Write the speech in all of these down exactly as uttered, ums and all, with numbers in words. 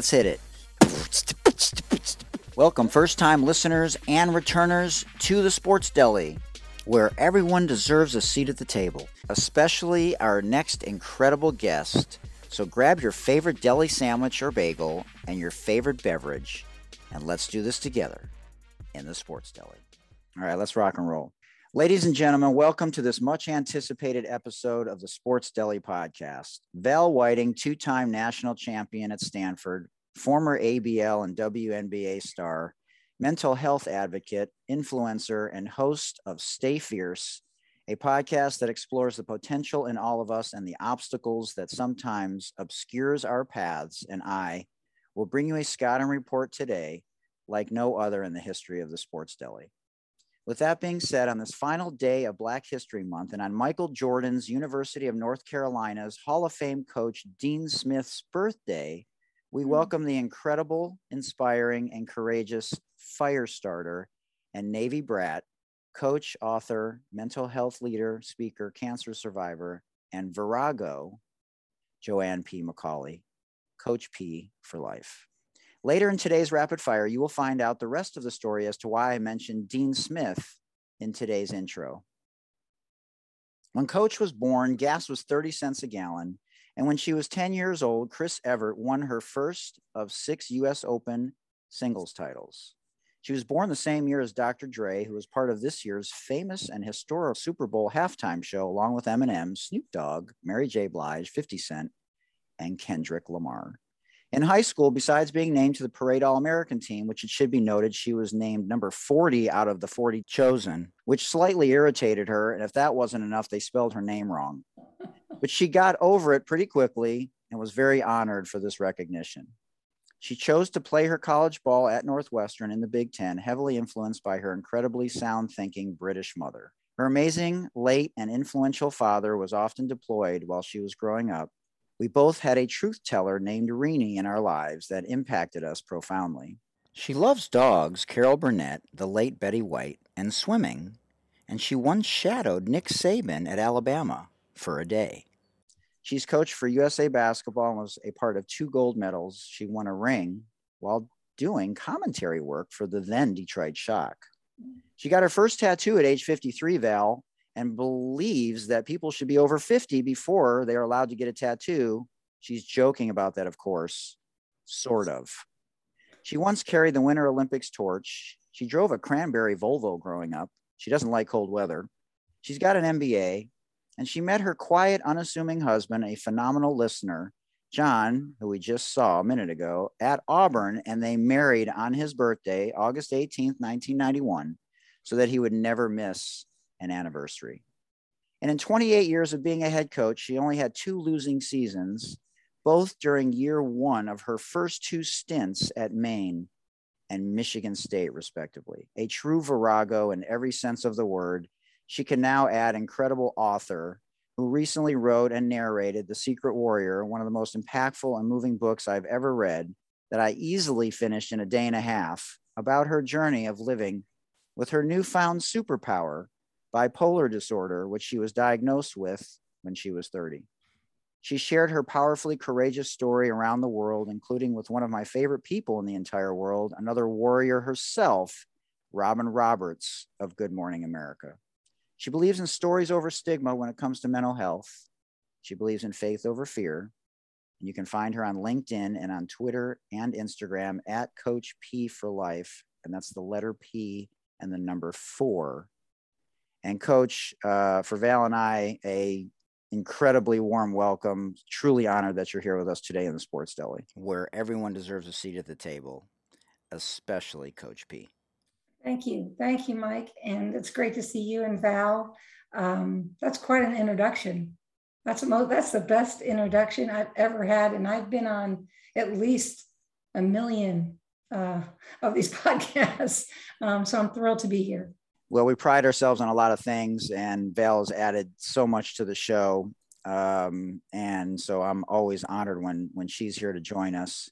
Let's hit it. Welcome first-time listeners and returners to the Sports Deli, where everyone deserves a seat at the table, especially our next incredible guest. So grab your favorite deli sandwich or bagel and your favorite beverage, and let's do this together in the Sports Deli. All right, let's rock and roll. Ladies and gentlemen, welcome to this much-anticipated episode of the Sports Deli podcast. Val Whiting, two-time national champion at Stanford, former A B L and W N B A star, mental health advocate, influencer, and host of Stay Fierce, a podcast that explores the potential in all of us and the obstacles that sometimes obscures our paths, and I will bring you a Scott and Report today like no other in the history of the Sports Deli. With that being said, on this final day of Black History Month and on Michael Jordan's University of North Carolina's Hall of Fame coach Dean Smith's birthday, we welcome the incredible, inspiring, and courageous firestarter and Navy brat, coach, author, mental health leader, speaker, cancer survivor, and Virago, Joanne P. McCauley, Coach P for life. Later in today's rapid fire, you will find out the rest of the story as to why I mentioned Dean Smith in today's intro. When Coach was born, gas was thirty cents a gallon. And when she was ten years old, Chris Evert won her first of six U S Open singles titles. She was born the same year as Doctor Dre, who was part of this year's famous and historic Super Bowl halftime show, along with Eminem, Snoop Dogg, Mary J. Blige, fifty cent, and Kendrick Lamar. In high school, besides being named to the Parade All-American team, which it should be noted, she was named number forty out of the forty chosen, which slightly irritated her. And if that wasn't enough, they spelled her name wrong. But she got over it pretty quickly and was very honored for this recognition. She chose to play her college ball at Northwestern in the Big Ten, heavily influenced by her incredibly sound-thinking British mother. Her amazing, late, and influential father was often deployed while she was growing up. We both had a truth teller named Renee in our lives that impacted us profoundly. She loves dogs, Carol Burnett, the late Betty White, and swimming, and she once shadowed Nick Saban at Alabama for a day. She's coached for U S A Basketball and was a part of two gold medals. She won a ring while doing commentary work for the then Detroit Shock. She got her first tattoo at age fifty-three, Val, and believes that people should be over fifty before they are allowed to get a tattoo. She's joking about that, of course, sort of. She once carried the Winter Olympics torch. She drove a cranberry Volvo growing up. She doesn't like cold weather. She's got an M B A, and she met her quiet, unassuming husband, a phenomenal listener, John, who we just saw a minute ago, at Auburn, and they married on his birthday, August eighteenth, nineteen ninety-one, so that he would never miss an anniversary. And in twenty-eight years of being a head coach, she only had two losing seasons, both during year one of her first two stints at Maine and Michigan State, respectively. A true Virago in every sense of the word, she can now add incredible author who recently wrote and narrated The Secret Warrior, one of the most impactful and moving books I've ever read, that I easily finished in a day and a half, about her journey of living with her newfound superpower, bipolar disorder, which she was diagnosed with when she was thirty. She shared her powerfully courageous story around the world, including with one of my favorite people in the entire world, another warrior herself, Robin Roberts of Good Morning America. She believes in stories over stigma when it comes to mental health. She believes in faith over fear. And you can find her on LinkedIn and on Twitter and Instagram at Coach P for Life. And that's the letter P and the number four. And Coach, uh, for Val and I, a incredibly warm welcome. Truly honored that you're here with us today in the Sports Deli, where everyone deserves a seat at the table, especially Coach P. Thank you. Thank you, Mike. And it's great to see you and Val. Um, that's quite an introduction. That's, mo- that's the best introduction I've ever had. And I've been on at least a million uh, of these podcasts. Um, so I'm thrilled to be here. Well, we pride ourselves on a lot of things, and Val has added so much to the show. Um, and so I'm always honored when when she's here to join us.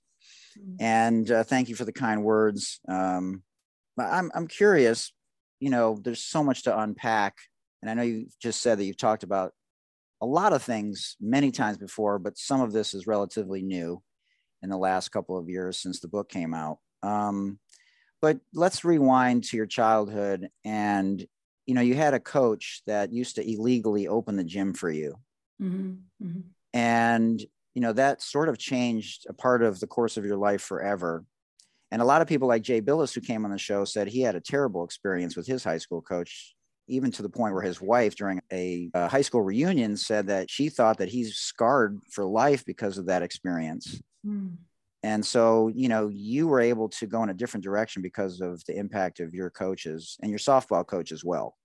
And uh, thank you for the kind words. Um, but I'm I'm curious, you know, there's so much to unpack. And I know you just said that you've talked about a lot of things many times before, but some of this is relatively new. in the last couple of years since the book came out. Um, but let's rewind to your childhood. And, you know, you had a coach that used to illegally open the gym for you. Mm-hmm. Mm-hmm. And, you know, that sort of changed a part of the course of your life forever. And a lot of people like Jay Billis, who came on the show, said he had a terrible experience with his high school coach, even to the point where his wife during a uh, high school reunion said that she thought that he's scarred for life because of that experience. Mm. And so, you know, you were able to go in a different direction because of the impact of your coaches and your softball coach as well.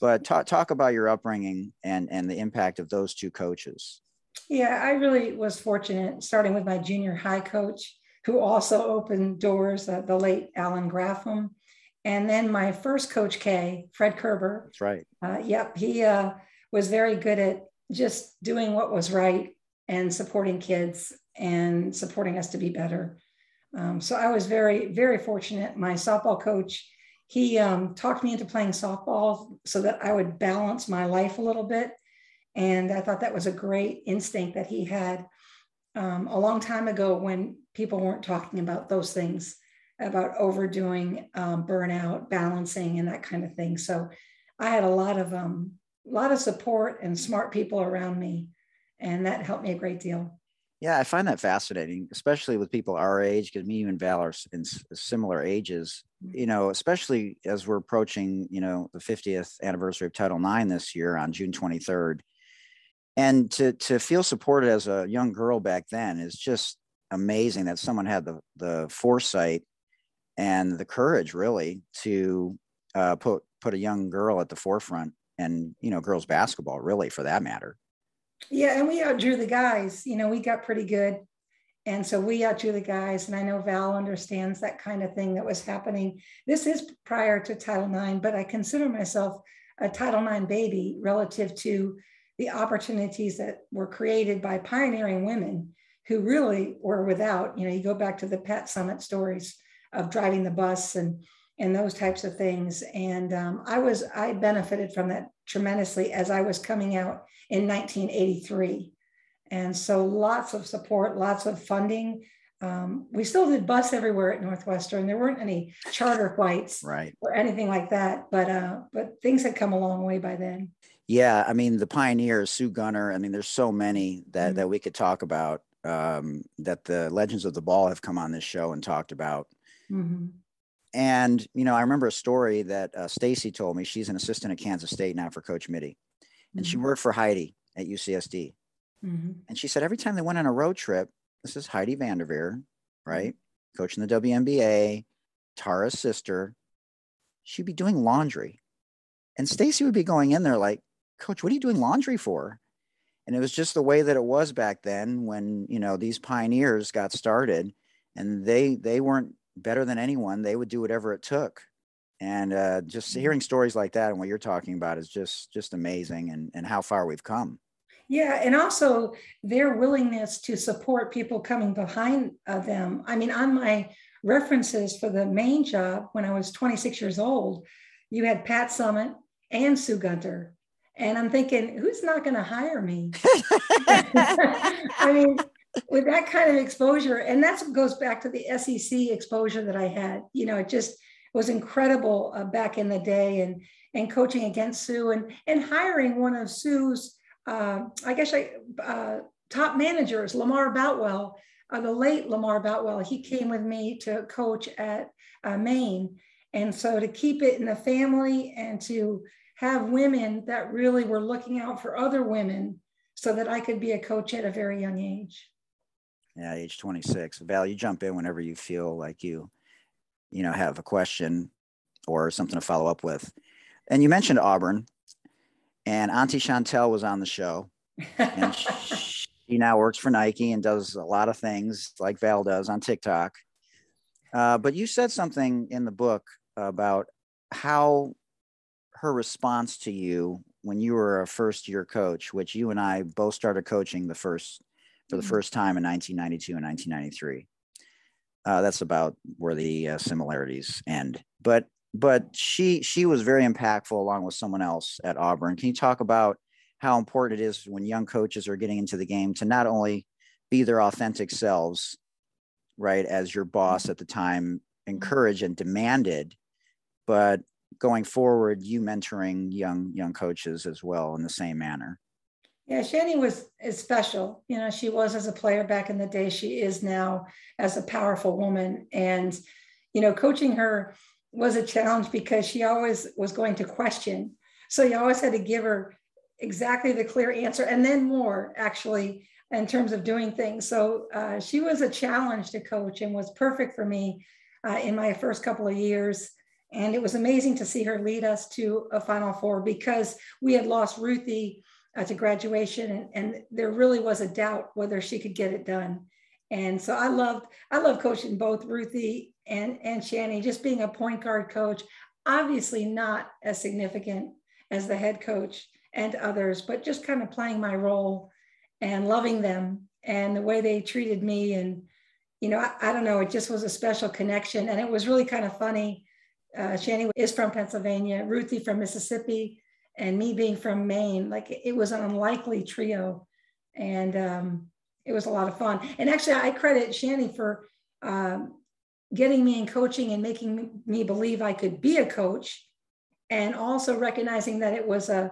But talk, talk about your upbringing and, and the impact of those two coaches. Yeah, I really was fortunate, starting with my junior high coach, who also opened doors, uh, the late Alan Graffam. And then my first Coach K, Fred Kerber. That's right. Uh, yep. He uh, was very good at just doing what was right and supporting kids and supporting us to be better. Um, so I was very, very fortunate. My softball coach, he um, talked me into playing softball so that I would balance my life a little bit. And I thought that was a great instinct that he had um, a long time ago when people weren't talking about those things, about overdoing, um, burnout, balancing, and that kind of thing. So I had a lot of um, a lot of support and smart people around me, and that helped me a great deal. Yeah, I find that fascinating, especially with people our age, because me and Val are in similar ages. You know, especially as we're approaching, you know, the fiftieth anniversary of Title nine this year on June twenty-third, and to to feel supported as a young girl back then is just amazing that someone had the the foresight and the courage, really, to uh, put put a young girl at the forefront, and, you know, girls basketball, really, for that matter. Yeah, and we outdrew the guys. You know, we got pretty good, and so we outdrew the guys. And I know Val understands that kind of thing that was happening. This is prior to Title nine, but I consider myself a Title nine baby relative to the opportunities that were created by pioneering women who really were without. You know, you go back to the Pat Summit stories of driving the bus and and those types of things. And um, I was I benefited from that tremendously as I was coming out in nineteen eighty-three. And so lots of support, lots of funding. Um, we still did bus everywhere at Northwestern. There weren't any charter flights right. or anything like that, but uh, but things had come a long way by then. Yeah, I mean, the pioneers, Sue Gunner, I mean, there's so many that, mm-hmm. that we could talk about, um, that the legends of the ball have come on this show and talked about. Mm-hmm. And, you know, I remember a story that uh, Stacy told me. She's an assistant at Kansas State now for Coach Mitty. And mm-hmm. she worked for Heidi at U C S D. Mm-hmm. And she said every time they went on a road trip, this is Heidi Vanderveer, right? Coaching the W N B A, Tara's sister. She'd be doing laundry. And Stacy would be going in there like, Coach, what are you doing laundry for? And it was just the way that it was back then when, you know, these pioneers got started, and they they weren't better than anyone. They would do whatever it took. And uh, just hearing stories like that and what you're talking about is just just amazing, and, and how far we've come. Yeah. And also their willingness to support people coming behind uh, them. I mean, on my references for the main job, when I was twenty-six years old, you had Pat Summit and Sue Gunter. And I'm thinking, who's not going to hire me? I mean, with that kind of exposure, and that's what goes back to the S E C exposure that I had. You know, it just was incredible uh, back in the day, and and coaching against Sue, and and hiring one of Sue's, uh, I guess, I, uh, top managers, Lamar Boutwell, uh, the late Lamar Boutwell. He came with me to coach at uh, Maine, and so to keep it in the family and to have women that really were looking out for other women, so that I could be a coach at a very young age. Yeah, age twenty-six. Val, you jump in whenever you feel like you, you know, have a question or something to follow up with. And you mentioned Auburn, and Auntie Chantel was on the show, and she now works for Nike and does a lot of things like Val does on TikTok. Uh, but you said something in the book about how her response to you when you were a first year coach, which you and I both started coaching the first for the first time in nineteen ninety-two and nineteen ninety-three. Uh, that's about where the uh, similarities end. But but she she was very impactful along with someone else at Auburn. Can you talk about how important it is when young coaches are getting into the game to not only be their authentic selves, right, as your boss at the time encouraged and demanded. But going forward, you mentoring young young coaches as well in the same manner. Yeah, Shani was is special. You know, she was as a player back in the day. She is now as a powerful woman. And, you know, coaching her was a challenge because she always was going to question. So you always had to give her exactly the clear answer and then more, actually, in terms of doing things. So uh, she was a challenge to coach and was perfect for me uh, in my first couple of years. And it was amazing to see her lead us to a Final Four because we had lost Ruthie uh, to graduation, and, and there really was a doubt whether she could get it done. And so I loved, I loved coaching both Ruthie and, and Shani, just being a point guard coach, obviously not as significant as the head coach and others, but just kind of playing my role and loving them and the way they treated me. And, you know, I, I don't know, it just was a special connection. And it was really kind of funny. Uh, Shani is from Pennsylvania, Ruthie from Mississippi, and me being from Maine. Like it, it was an unlikely trio, and um, it was a lot of fun. And actually, I credit Shani for um, getting me in coaching and making me believe I could be a coach, and also recognizing that it was a,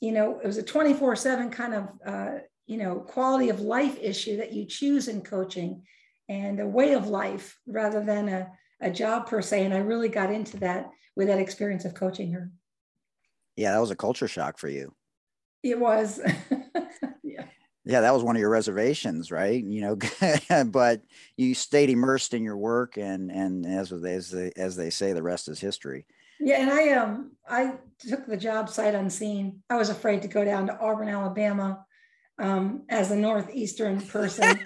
you know, it was a twenty-four seven kind of, uh, you know, quality of life issue that you choose in coaching, and a way of life rather than a a job per se. And I really got into that with that experience of coaching her. Yeah. That was a culture shock for you. It was. Yeah. Yeah. That was one of your reservations, right? You know, but you stayed immersed in your work, and, and as, as they, as they say, the rest is history. Yeah. And I, um, I took the job sight unseen. I was afraid to go down to Auburn, Alabama, um, as a Northeastern person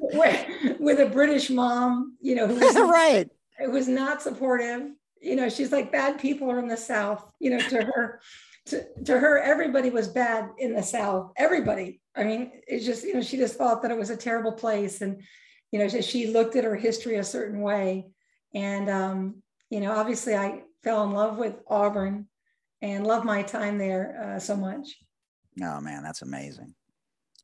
with, with a British mom, you know, who was right. It was not supportive. You know, she's like, bad people are in the South. You know, to her, to, to her, everybody was bad in the South. Everybody. I mean, it's just, you know, she just thought that it was a terrible place. And, you know, she looked at her history a certain way. And, um, you know, obviously I fell in love with Auburn and loved my time there uh, so much. Oh, man, that's amazing.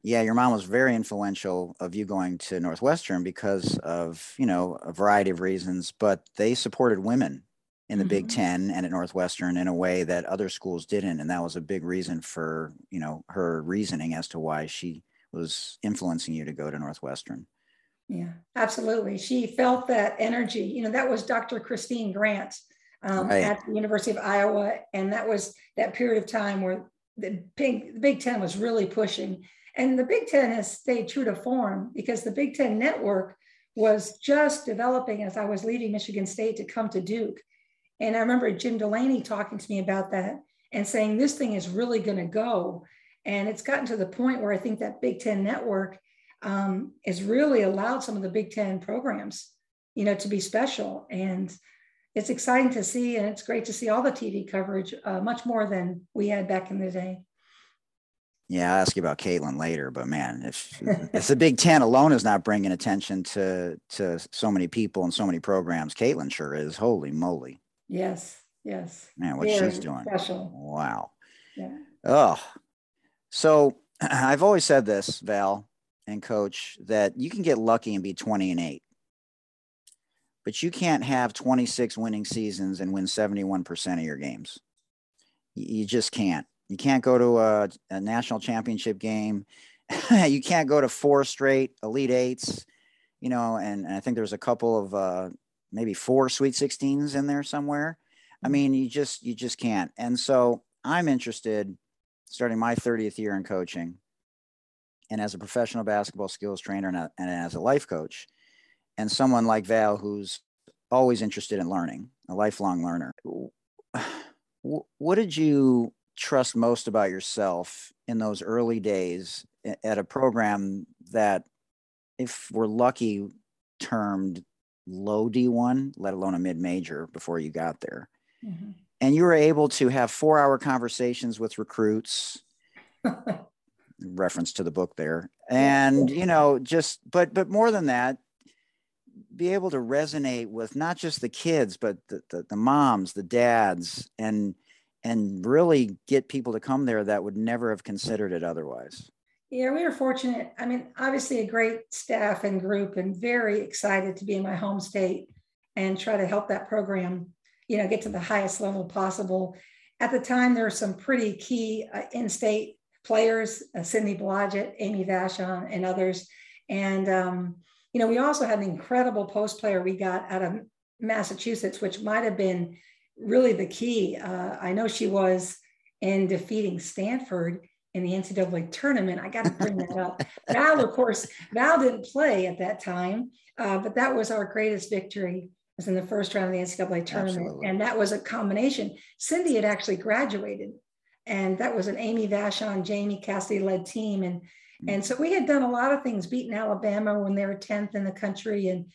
Yeah, your mom was very influential of you going to Northwestern because of, you know, a variety of reasons, but they supported women in the mm-hmm. Big Ten and at Northwestern in a way that other schools didn't. And that was a big reason for, you know, her reasoning as to why she was influencing you to go to Northwestern. Yeah, absolutely. She felt that energy. You know, that was Doctor Christine Grant um, right. at the University of Iowa. And that was that period of time where the Big, the Big Ten was really pushing. And the Big Ten has stayed true to form because the Big Ten network was just developing as I was leaving Michigan State to come to Duke. And I remember Jim Delaney talking to me about that and saying, this thing is really going to go. And it's gotten to the point where I think that Big Ten network um, has really allowed some of the Big Ten programs, you know, to be special. And it's exciting to see. And it's great to see all the T V coverage, uh, much more than we had back in the day. Yeah, I'll ask you about Caitlin later, but man, if, if the Big Ten alone is not bringing attention to to so many people and so many programs, Caitlin sure is. Holy moly! Yes, yes. Man, what Very she's doing! Special. Wow. Yeah. Oh, so I've always said this, Val and Coach, that you can get lucky and be twenty and eight, but you can't have twenty six winning seasons and win seventy one percent of your games. You just can't. You can't go to a, a national championship game. You can't go to four straight Elite Eights, you know, and, and I think there's a couple of uh, maybe four Sweet sixteens in there somewhere. I mean, you just, you just can't. And so I'm interested, starting my thirtieth year in coaching and as a professional basketball skills trainer and, a, and as a life coach, and someone like Val, who's always interested in learning, a lifelong learner, what did you trust most about yourself in those early days at a program that, if we're lucky, termed low D one, let alone a mid-major before you got there? Mm-hmm. And you were able to have four hour conversations with recruits, reference to the book there. And, you know, just, but, but more than that, be able to resonate with not just the kids, but the, the, the moms, the dads, and, and really get people to come there that would never have considered it otherwise. Yeah, we were fortunate. I mean, obviously a great staff and group, and very excited to be in my home state and try to help that program, you know, get to the highest level possible. At the time, there were some pretty key uh, in-state players, uh, Cindy Blodgett, Amy Vachon, and others. And, um, you know, we also had an incredible post player we got out of Massachusetts, which might have been really the key. Uh, I know she was in defeating Stanford in the N C double A tournament. I got to bring that up. Val, of course, Val didn't play at that time, uh, but that was our greatest victory, was in the first round of the N C double A tournament. Absolutely. And that was a combination. Cindy had actually graduated, and that was an Amy Vachon, Jamie Cassidy-led team. And, mm-hmm. and so we had done a lot of things, beaten Alabama when they were tenth in the country. And,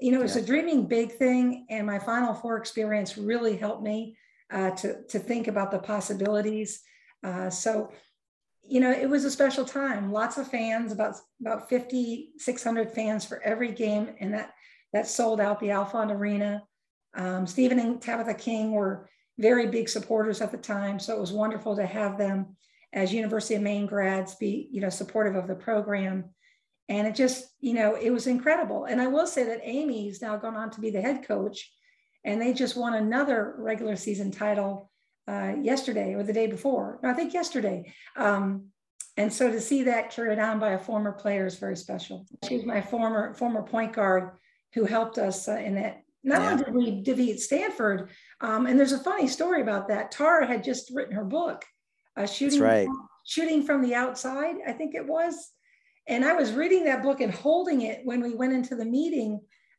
you know, it was yeah. a dreaming big thing. And my Final Four experience really helped me uh, to, to think about the possibilities. Uh, so, you know, it was a special time. Lots of fans, about about fifty, six hundred fans for every game, and that that sold out the Alphond Arena. Um, Stephen and Tabitha King were very big supporters at the time, so it was wonderful to have them as University of Maine grads be, you know, supportive of the program. And it just, you know, it was incredible. And I will say that Amy's now gone on to be the head coach, and they just won another regular season title Uh, yesterday or the day before. No, I think yesterday. Um, and so to see that carried on by a former player is very special. She's my former former point guard who helped us uh, in that. Not yeah. only did we defeat Stanford, um, and there's a funny story about that. Tara had just written her book, uh, shooting, right. from, shooting from the Outside, I think it was. And I was reading that book and holding it when we went into the meeting,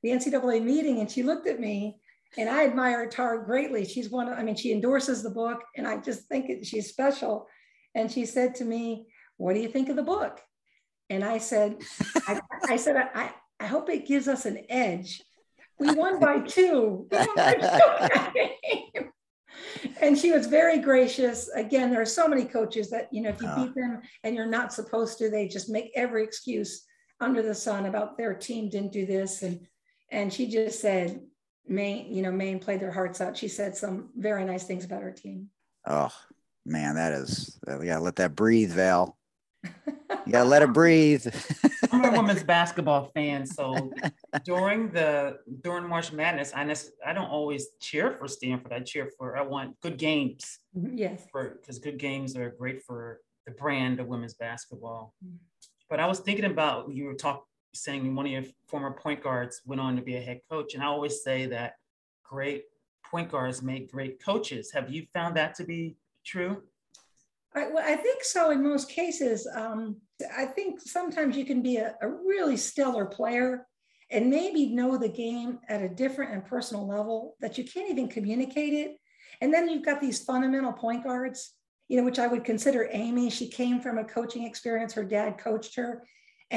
the N C double A meeting, and she looked at me. And I admire Tara greatly. She's one, I mean, she endorses the book, and I just think it, she's special. And she said to me, "What do you think of the book?" And I said, I, I said, I, I hope it gives us an edge. We won by two. And she was very gracious. Again, there are so many coaches that, you know, if you oh. beat them and you're not supposed to, they just make every excuse under the sun about their team didn't do this. And, and she just said, Maine, you know, Maine played their hearts out. She said some very nice things about her team. Oh man, that is, you gotta let that breathe, Val. You gotta let it breathe. I'm a women's basketball fan, so during the during March Madness, I I don't always cheer for Stanford. I cheer for I want good games. Yes, because good games are great for the brand of women's basketball. But I was thinking about you were talking. saying one of your former point guards went on to be a head coach. And I always say that great point guards make great coaches. Have you found that to be true? I, well, I think so in most cases. Um, I think sometimes you can be a, a really stellar player and maybe know the game at a different and personal level that you can't even communicate it. And then you've got these fundamental point guards, you know, which I would consider Amy. She came from a coaching experience. Her dad coached her.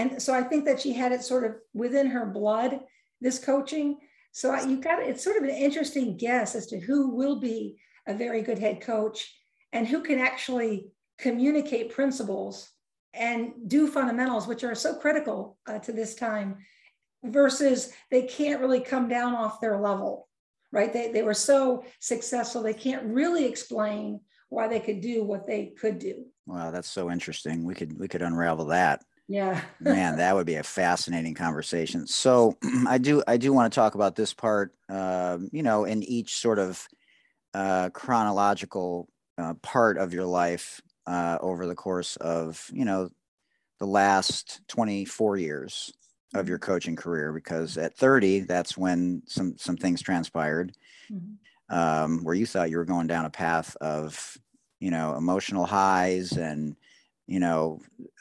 And so I think that she had it sort of within her blood, this coaching. So you got, it's sort of an interesting guess as to who will be a very good head coach and who can actually communicate principles and do fundamentals, which are so critical uh, to this time, versus they can't really come down off their level, right? They, they were so successful, they can't really explain why they could do what they could do. Wow, that's so interesting. We could, we could unravel that. Yeah. Man, that would be a fascinating conversation. So I do, I do want to talk about this part, uh, you know, in each sort of uh, chronological uh, part of your life uh, over the course of, you know, the last twenty-four years of your coaching career, because at thirty, that's when some, some things transpired mm-hmm. um, where you thought you were going down a path of, you know, emotional highs and, you know,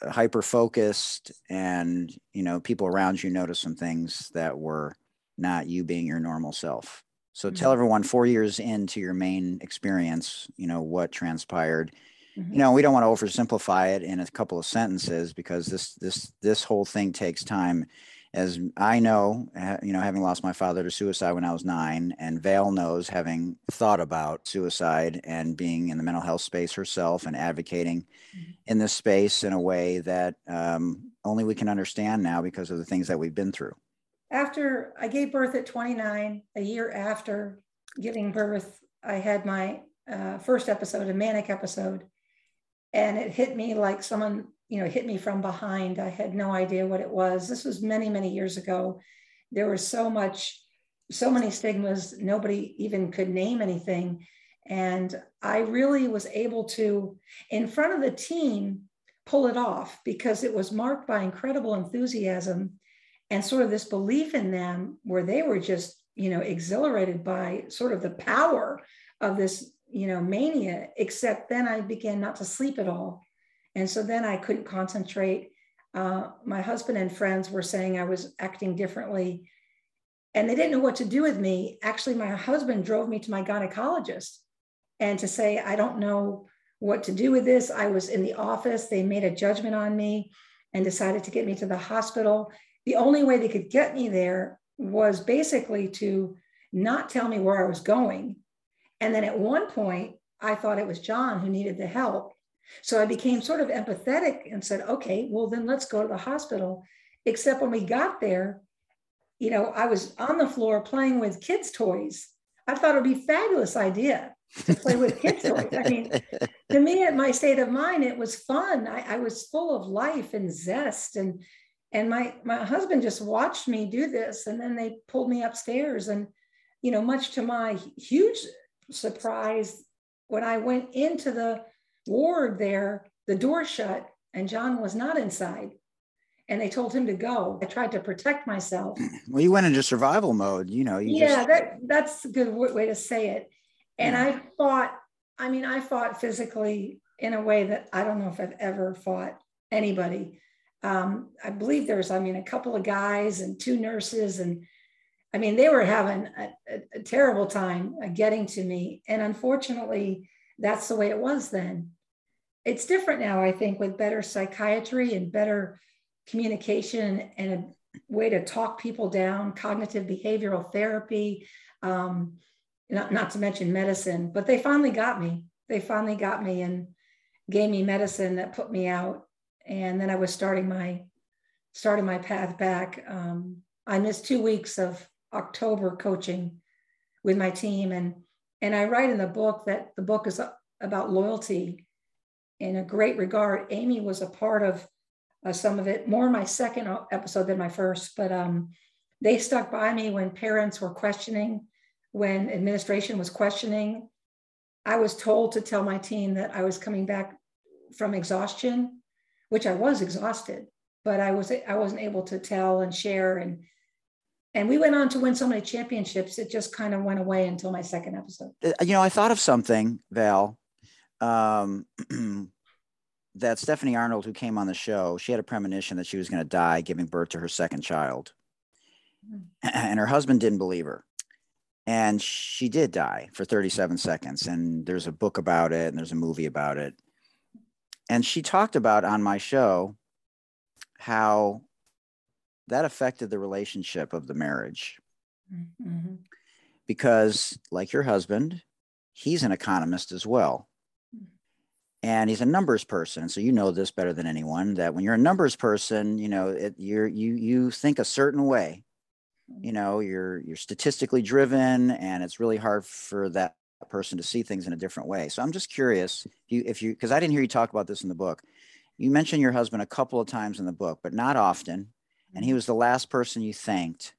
hyper-focused, and, you know, people around you noticed some things that were not you being your normal self. So mm-hmm. tell everyone, four years into your main experience, you know, what transpired, mm-hmm. you know, we don't want to oversimplify it in a couple of sentences, because this, this, this whole thing takes time. As I know, you know, having lost my father to suicide when I was nine, and Val knows, having thought about suicide and being in the mental health space herself and advocating mm-hmm. in this space in a way that um, only we can understand now because of the things that we've been through. After I gave birth at twenty-nine, a year after giving birth, I had my uh, first episode, a manic episode, and it hit me like someone you know, hit me from behind. I had no idea what it was. This was many, many years ago. There was so much, so many stigmas, nobody even could name anything. And I really was able to, in front of the team, pull it off because it was marked by incredible enthusiasm and sort of this belief in them where they were just, you know, exhilarated by sort of the power of this, you know, mania, except then I began not to sleep at all. And so then I couldn't concentrate. Uh, my husband and friends were saying I was acting differently and they didn't know what to do with me. Actually, my husband drove me to my gynecologist and to say, I don't know what to do with this. I was in the office. They made a judgment on me and decided to get me to the hospital. The only way they could get me there was basically to not tell me where I was going. And then at one point, I thought it was John who needed the help. So I became sort of empathetic and said, okay, well, then let's go to the hospital. Except when we got there, you know, I was on the floor playing with kids' toys. I thought it would be a fabulous idea to play with kids' toys. I mean, to me, at my state of mind, it was fun. I, I was full of life and zest. And and my, my husband just watched me do this. And then they pulled me upstairs. And, you know, much to my huge surprise, when I went into the ward there, the door shut and John was not inside and they told him to go. I tried to protect myself. Well, you went into survival mode, you know. You yeah, just... that, that's a good way to say it. And yeah. I fought, I mean, I fought physically in a way that I don't know if I've ever fought anybody. Um, I believe there was, I mean, a couple of guys and two nurses and I mean, they were having a, a, a terrible time getting to me. And unfortunately, that's the way it was then. It's different now, I think, with better psychiatry and better communication and a way to talk people down, cognitive behavioral therapy, um, not, not to mention medicine. But they finally got me. They finally got me and gave me medicine that put me out. And then I was starting my, starting my path back. Um, I missed two weeks of October coaching with my team. And, and I write in the book that the book is about loyalty in a great regard. Amy was a part of uh, some of it, more my second episode than my first, but um, they stuck by me when parents were questioning, when administration was questioning. I was told to tell my team that I was coming back from exhaustion, which I was exhausted, but I, was, I wasn't able to tell and share. And And we went on to win so many championships, it just kind of went away until my second episode. You know, I thought of something, Val, um, that Stephanie Arnold, who came on the show, she had a premonition that she was going to die giving birth to her second child. Mm. And her husband didn't believe her. And she did die for thirty-seven seconds. And there's a book about it and there's a movie about it. And she talked about on my show how that affected the relationship of the marriage. Mm-hmm. Because like your husband, he's an economist as well. And he's a numbers person. So you know this better than anyone, that when you're a numbers person, you know, it, you're, you, you think a certain way, you know, you're, you're statistically driven and it's really hard for that person to see things in a different way. So I'm just curious you, if you, cause I didn't hear you talk about this in the book. You mentioned your husband a couple of times in the book, but not often. And he was the last person you thanked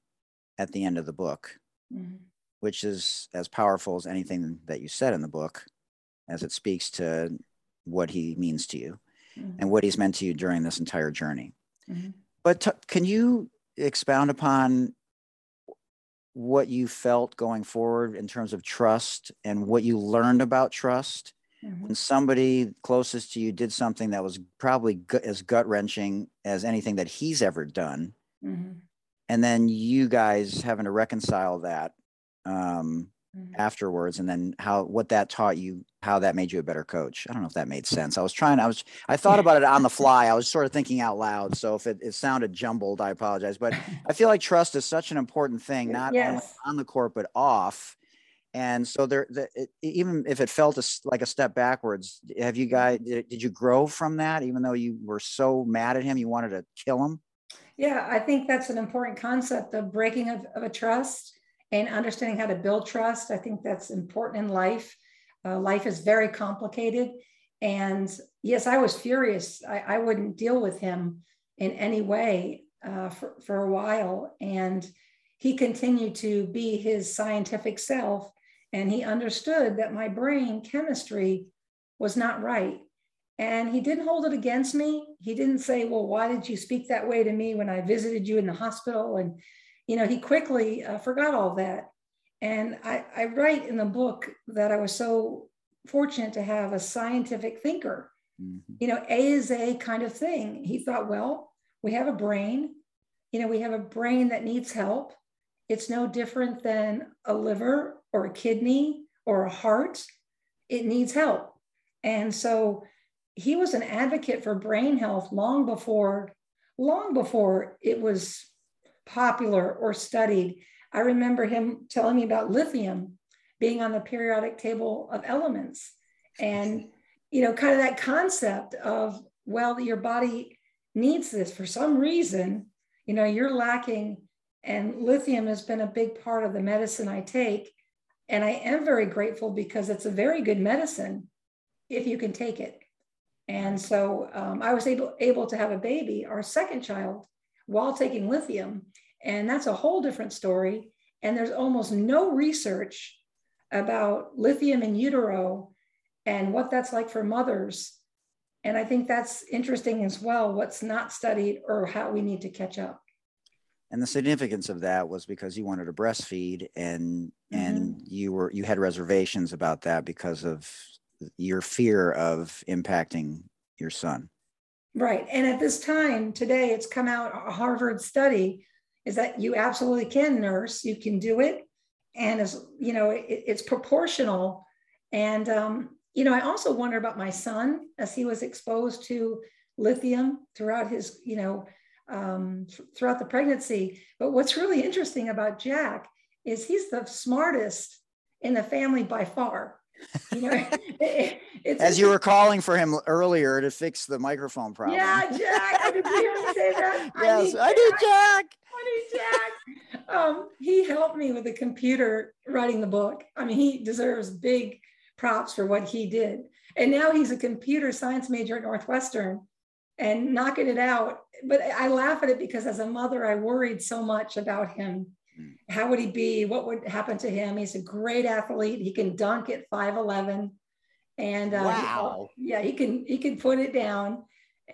at the end of the book, mm-hmm. which is as powerful as anything that you said in the book, as it speaks to what he means to you mm-hmm. and what he's meant to you during this entire journey. Mm-hmm. But t- can you expound upon what you felt going forward in terms of trust and what you learned about trust mm-hmm. when somebody closest to you did something that was probably gu- as gut-wrenching as anything that he's ever done. Mm-hmm. And then you guys having to reconcile that um, mm-hmm. afterwards. And then how, what that taught you, how that made you a better coach. I don't know if that made sense. I was trying, I was, I thought about it on the fly. I was sort of thinking out loud. So if it, it sounded jumbled, I apologize, but I feel like trust is such an important thing, not yes. only on the court, but off. And so there, the, it, even if it felt a, like a step backwards, have you guys, did, did you grow from that? Even though you were so mad at him, you wanted to kill him? Yeah, I think that's an important concept of breaking of, of a trust and understanding how to build trust. I think that's important in life. Uh, life is very complicated. And yes, I was furious. I, I wouldn't deal with him in any way uh, for, for a while. And he continued to be his scientific self. And he understood that my brain chemistry was not right. And he didn't hold it against me. He didn't say, well, why did you speak that way to me when I visited you in the hospital? And, you know, he quickly uh, forgot all that. And I, I write in the book that I was so fortunate to have a scientific thinker, mm-hmm. you know, A is A kind of thing. He thought, well, we have a brain, you know, we have a brain that needs help. It's no different than a liver or a kidney or a heart. It needs help. And so he was an advocate for brain health long before, long before it was popular or studied. I remember him telling me about lithium being on the periodic table of elements. And, you know, kind of that concept of, well, your body needs this for some reason, you know, you're lacking. And lithium has been a big part of the medicine I take. And I am very grateful because it's a very good medicine if you can take it. And so um, I was able, able to have a baby, our second child, while taking lithium. And that's a whole different story. And there's almost no research about lithium in utero and what that's like for mothers. And I think that's interesting as well, what's not studied or how we need to catch up. And the significance of that was because you wanted to breastfeed and mm-hmm. and you were you had reservations about that because of your fear of impacting your son. Right. And at this time today, it's come out, a Harvard study is that you absolutely can nurse, you can do it. And as you know, it, it's proportional. And, um, you know, I also wonder about my son as he was exposed to lithium throughout his, you know, um, th- throughout the pregnancy. But what's really interesting about Jack is he's the smartest in the family by far. You know, it, it's as you were calling for him earlier to fix the microphone problem. Yeah, Jack, I did hear him say that. Yes, I did, Jack. I did, Jack. Um, he helped me with the computer writing the book. I mean, he deserves big props for what he did. And now he's a computer science major at Northwestern and knocking it out. But I laugh at it because as a mother, I worried so much about him. How would he be? What would happen to him? He's a great athlete. He can dunk at five eleven. And uh, wow. yeah, he can he can put it down.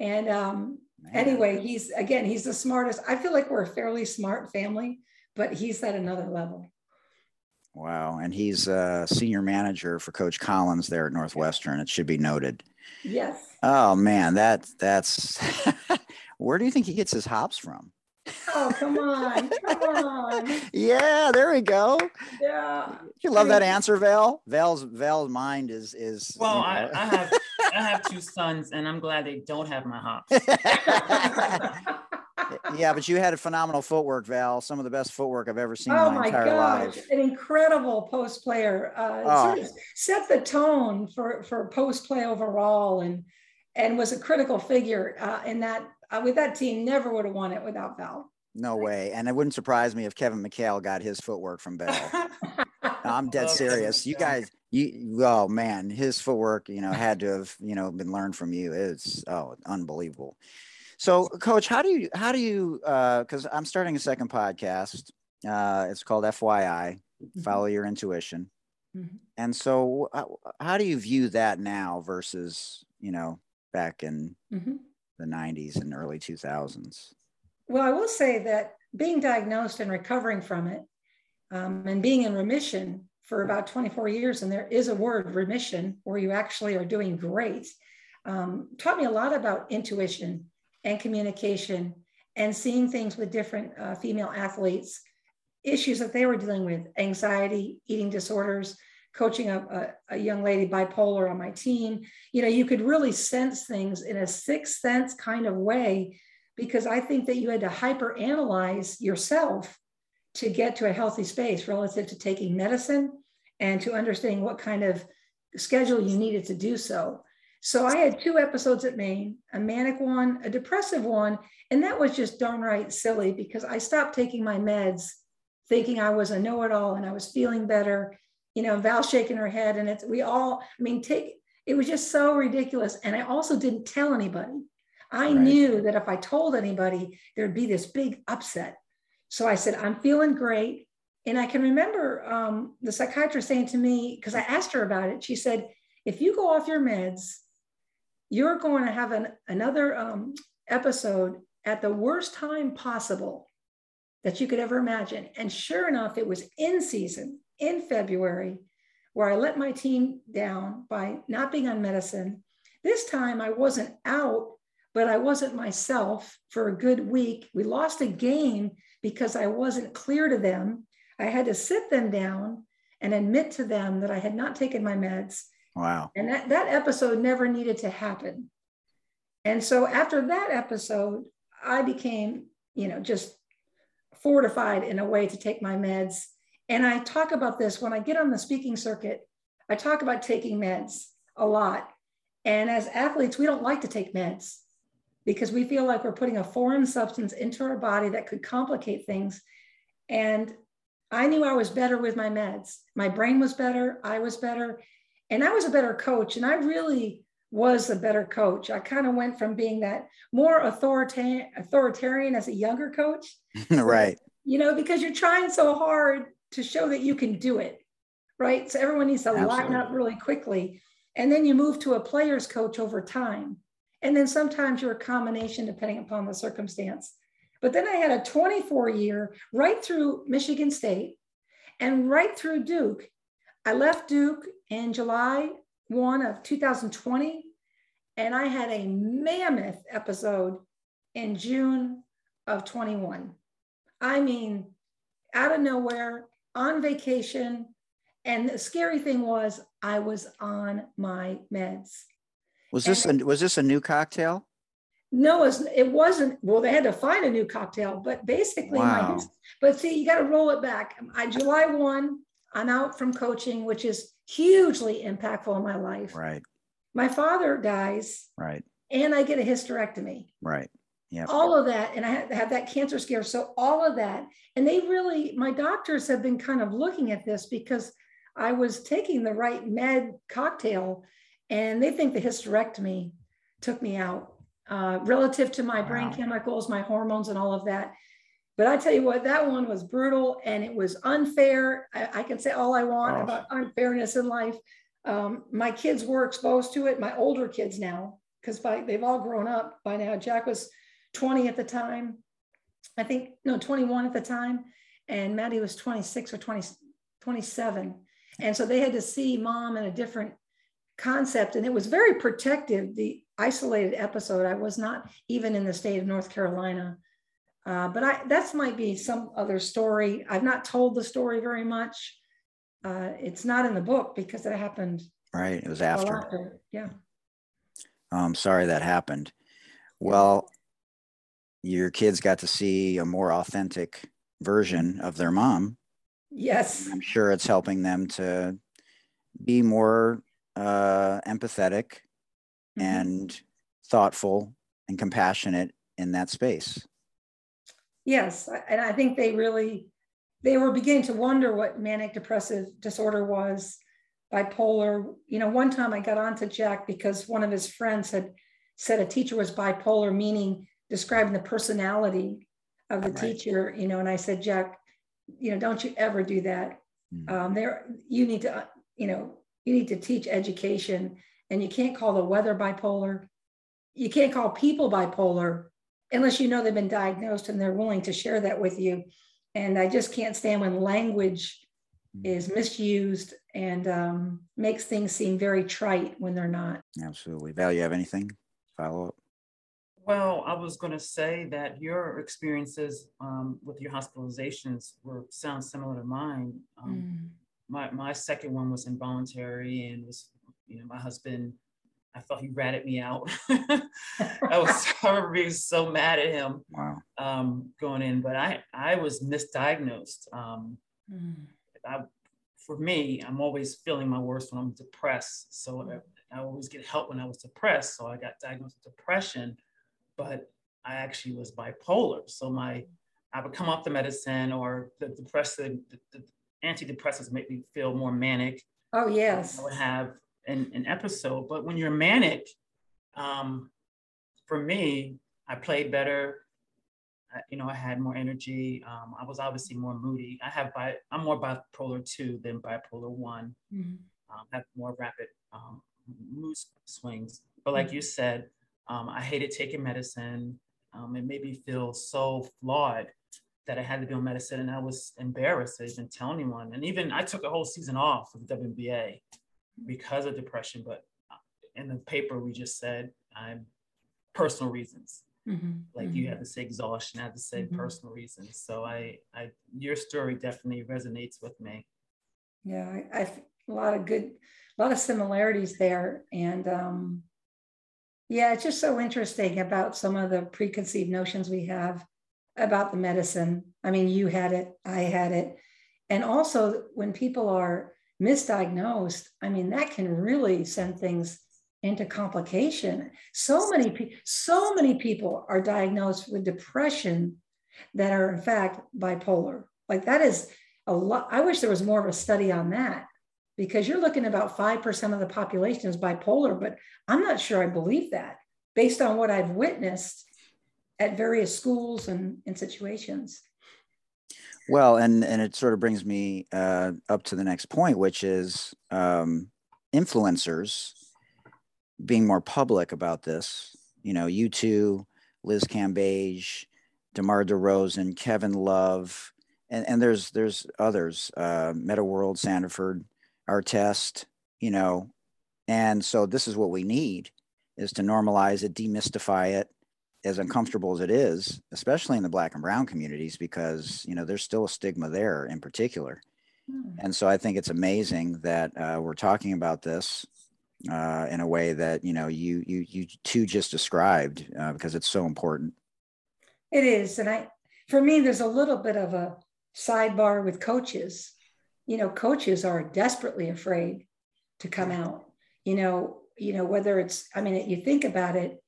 And um, anyway, he's, again, he's the smartest. I feel like we're a fairly smart family, but he's at another level. Wow. And he's a senior manager for Coach Collins there at Northwestern. It should be noted. Yes. Oh, man, that that's where do you think he gets his hops from? Oh, come on. Come on. Yeah, there we go. Yeah. You love that answer, Val? Val's Val's mind is is well, you know. I, I have I have two sons and I'm glad they don't have my hops. Yeah, but you had a phenomenal footwork, Val. Some of the best footwork I've ever seen oh in my, my entire gosh. life. An incredible post player. Uh oh. Sort of set the tone for, for post play overall and and was a critical figure uh, in that. Uh, with that team, never would have won it without Bell. No way. And it wouldn't surprise me if Kevin McHale got his footwork from Bell. No, I'm dead serious. You guys, you, oh man, his footwork, you know, had to have, you know, been learned from you. It's, oh, unbelievable. So Coach, how do you, how do you, uh, cause I'm starting a second podcast. Uh, it's called F Y I, mm-hmm. Follow Your Intuition. Mm-hmm. And so uh, how do you view that now versus, you know, back in, mm-hmm. the nineties and early two thousands? Well, I will say that being diagnosed and recovering from it um, and being in remission for about twenty-four years, and there is a word, remission, where you actually are doing great, um, taught me a lot about intuition and communication and seeing things with different uh, female athletes, issues that they were dealing with, anxiety, eating disorders, coaching a, a, a young lady bipolar on my team. You know, you could really sense things in a sixth sense kind of way, because I think that you had to hyper analyze yourself to get to a healthy space relative to taking medicine and to understanding what kind of schedule you needed to do so. So I had two episodes at Maine, a manic one, a depressive one, and that was just downright silly because I stopped taking my meds thinking I was a know-it-all and I was feeling better. You know, Val shaking her head, and it's, we all, I mean, take It was just so ridiculous. And I also didn't tell anybody. I right. knew that if I told anybody, there'd be this big upset. So I said, I'm feeling great. And I can remember um, the psychiatrist saying to me, because I asked her about it, she said, if you go off your meds, you're going to have an, another um, episode at the worst time possible that you could ever imagine. And sure enough, it was in season, in February, where I let my team down by not being on medicine. This time I wasn't out, but I wasn't myself for a good week. We lost a game because I wasn't clear to them. I had to sit them down and admit to them that I had not taken my meds. Wow. And that, that episode never needed to happen. And so after that episode, I became, you know, just fortified in a way to take my meds. And I talk about this when I get on the speaking circuit. I talk about taking meds a lot. And as athletes, we don't like to take meds because we feel like we're putting a foreign substance into our body that could complicate things. And I knew I was better with my meds. My brain was better. I was better. And I was a better coach. And I really was a better coach. I kind of went from being that more authorita- authoritarian as a younger coach. Right. You know, because you're trying so hard to show that you can do it. Right. So everyone needs to Absolutely. Line up really quickly. And then you move to a player's coach over time. And then sometimes you're a combination depending upon the circumstance. But then I had a twenty-four year right through Michigan State and right through Duke. I left Duke in July first of two thousand twenty, and I had a mammoth episode in June of twenty-one. I mean, out of nowhere, on vacation, and the scary thing was I was on my meds. Was this and, a, was this a new cocktail? No, it wasn't. Well, they had to find a new cocktail, but basically, wow. my, but see, you got to roll it back. I July first. I'm out from coaching, which is hugely impactful in my life. Right. My father dies. Right. And I get a hysterectomy. Right. Yeah. All of that. And I have that cancer scare. So all of that. And they really, my doctors have been kind of looking at this because I was taking the right med cocktail, and they think the hysterectomy took me out uh, relative to my wow. brain chemicals, my hormones, and all of that. But I tell you what, that one was brutal and it was unfair. I, I can say all I want oh. about unfairness in life. Um, my kids were exposed to it. My older kids now, because they've all grown up by now. Jack was twenty at the time. I think, no, twenty-one at the time. And Maddie was twenty-six or twenty, twenty-seven. And so they had to see mom in a different concept. And it was very protective, the isolated episode. I was not even in the state of North Carolina. Uh, but I, that's might be some other story. I've not told the story very much. Uh, it's not in the book because it happened. Right. It was after. after. Yeah. I'm sorry that happened. Well, your kids got to see a more authentic version of their mom. Yes. I'm sure it's helping them to be more uh, empathetic mm-hmm. and thoughtful and compassionate in that space. Yes, and I think they really, they were beginning to wonder what manic depressive disorder was, bipolar. You know, one time I got onto Jack because one of his friends had said a teacher was bipolar, meaning describing the personality of the right. teacher, you know, and I said, Jack, you know, don't you ever do that. Mm-hmm. Um, there, you need to, you know, you need to teach education, and you can't call the weather bipolar. You can't call people bipolar unless you know they've been diagnosed and they're willing to share that with you. And I just can't stand when language is misused and um, makes things seem very trite when they're not. Absolutely. Val, you have anything? Follow up? Well, I was going to say that your experiences um, with your hospitalizations were sound similar to mine. Um, mm. my, my second one was involuntary, and was, you know, my husband, I thought he ratted me out. I was I remember being so mad at him wow. um, going in, but I, I was misdiagnosed. Um, mm. I, for me, I'm always feeling my worst when I'm depressed. So mm. I, I always get help when I was depressed. So I got diagnosed with depression, but I actually was bipolar. So my I would come off the medicine or the depressive, the, the antidepressants make me feel more manic. Oh, yes. I would have an, an episode. But when you're manic, um, for me, I played better. I, you know, I had more energy. Um, I was obviously more moody. I have bi- I'm more bipolar two than bipolar one. Mm-hmm. um, I have more rapid um, mood swings. But like mm-hmm. you said, um, I hated taking medicine. Um, it made me feel so flawed that I had to be on medicine, and I was embarrassed. I didn't tell anyone. And even I took a whole season off of W N B A because of depression. But in the paper, we just said, I'm personal reasons. Mm-hmm. Like mm-hmm. you have to say exhaustion, I have to say mm-hmm. personal reasons. So I, I, your story definitely resonates with me. Yeah, I, I a lot of good, a lot of similarities there. And um, yeah, it's just so interesting about some of the preconceived notions we have about the medicine. I mean, you had it, I had it. And also when people are misdiagnosed, I mean, that can really send things into complication. So many, pe- so many people are diagnosed with depression that are in fact bipolar. Like that is a lot. I wish there was more of a study on that, because you're looking about five percent of the population is bipolar, but I'm not sure I believe that based on what I've witnessed at various schools and, and situations. Well, and, and it sort of brings me uh, up to the next point, which is um, influencers being more public about this. You know, you two, Liz Cambage, DeMar DeRozan, Kevin Love, and, and there's there's others, uh, Metta World, Sandiford, Artest, you know. And so this is what we need, is to normalize it, demystify it, as uncomfortable as it is, especially in the Black and brown communities, because, you know, there's still a stigma there in particular. Mm. And so I think it's amazing that uh, we're talking about this uh, in a way that, you know, you, you, you two just described, uh, because it's so important. It is. And I, for me, there's a little bit of a sidebar with coaches. You know, coaches are desperately afraid to come out, you know, you know, whether it's, I mean, you think about it,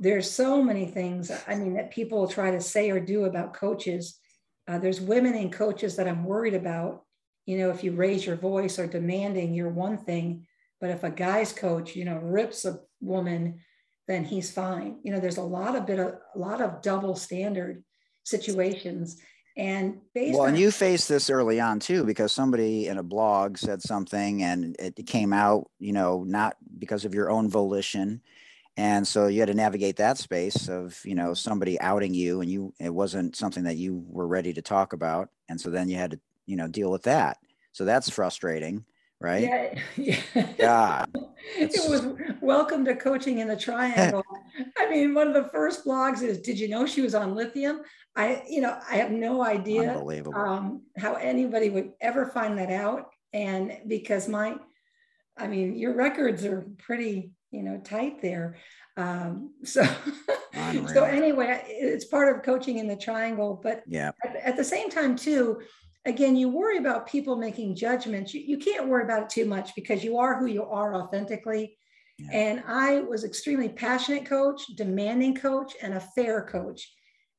there's so many things, I mean, that people try to say or do about coaches. Uh, there's women in coaches that I'm worried about. You know, if you raise your voice or demanding, you're one thing. But if a guy's coach, you know, rips a woman, then he's fine. You know, there's a lot of bit of a lot of double standard situations. And based well, on- and you faced this early on too, because somebody in a blog said something, and it came out, you know, not because of your own volition. And so you had to navigate that space of, you know, somebody outing you, and you, it wasn't something that you were ready to talk about. And so then you had to, you know, deal with that. So that's frustrating, right? Yeah. Yeah. It was welcome to coaching in the triangle. I mean, one of the first blogs is, did you know she was on lithium? I, you know, I have no idea Unbelievable. Um, how anybody would ever find that out. And because my, I mean, your records are pretty, you know, tight there. Um, so, so anyway, it's part of coaching in the triangle, but yeah. at, at the same time too, again, you worry about people making judgments. You, you can't worry about it too much, because you are who you are authentically. Yeah. And I was extremely passionate coach, demanding coach, and a fair coach.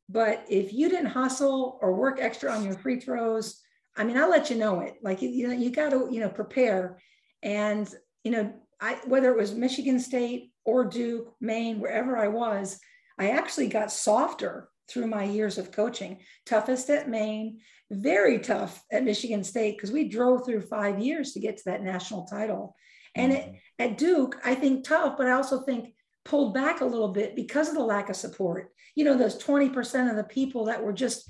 But if you didn't hustle or work extra on your free throws, I mean, I'll let you know it. Like, you, you know, you got to, you know, prepare. And, you know, I, whether it was Michigan State or Duke, Maine, wherever I was, I actually got softer through my years of coaching. Toughest at Maine, very tough at Michigan State, because we drove through five years to get to that national title. And mm-hmm. it, at Duke, I think tough, but I also think pulled back a little bit because of the lack of support. You know, those twenty percent of the people that were just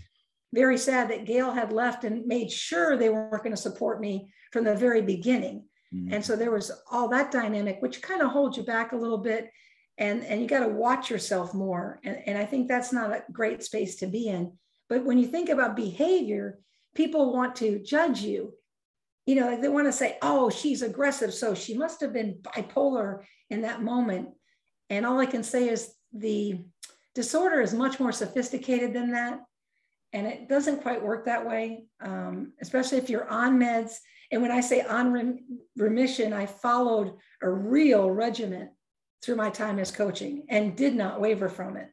very sad that Gail had left and made sure they weren't going to support me from the very beginning. And so there was all that dynamic, which kind of holds you back a little bit, and, and you got to watch yourself more. And, and I think that's not a great space to be in. But when you think about behavior, people want to judge you. You know, like they want to say, oh, she's aggressive, so she must have been bipolar in that moment. And all I can say is the disorder is much more sophisticated than that. And it doesn't quite work that way, um, especially if you're on meds. And when I say on rem- remission, I followed a real regimen through my time as coaching and did not waver from it.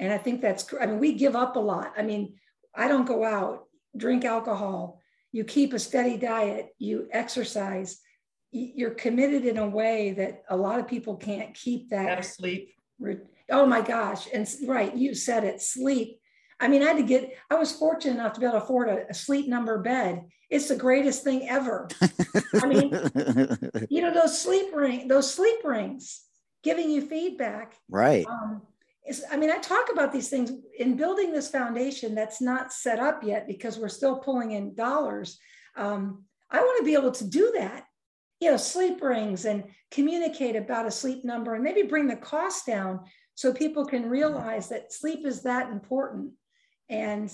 And I think that's, I mean, we give up a lot. I mean, I don't go out, drink alcohol. You keep a steady diet, you exercise. you're committed in a way that a lot of people can't keep that. Out of sleep. Oh my gosh. And right. You said it, sleep. I mean, I had to get, I was fortunate enough to be able to afford a, a sleep number bed. It's the greatest thing ever. I mean, you know, those sleep ring, those sleep rings giving you feedback. Right. Um, it's, I mean, I talk about these things in building this foundation that's not set up yet because we're still pulling in dollars. Um, I want to be able to do that. You know, sleep rings and communicate about a sleep number and maybe bring the cost down so people can realize that sleep is that important. And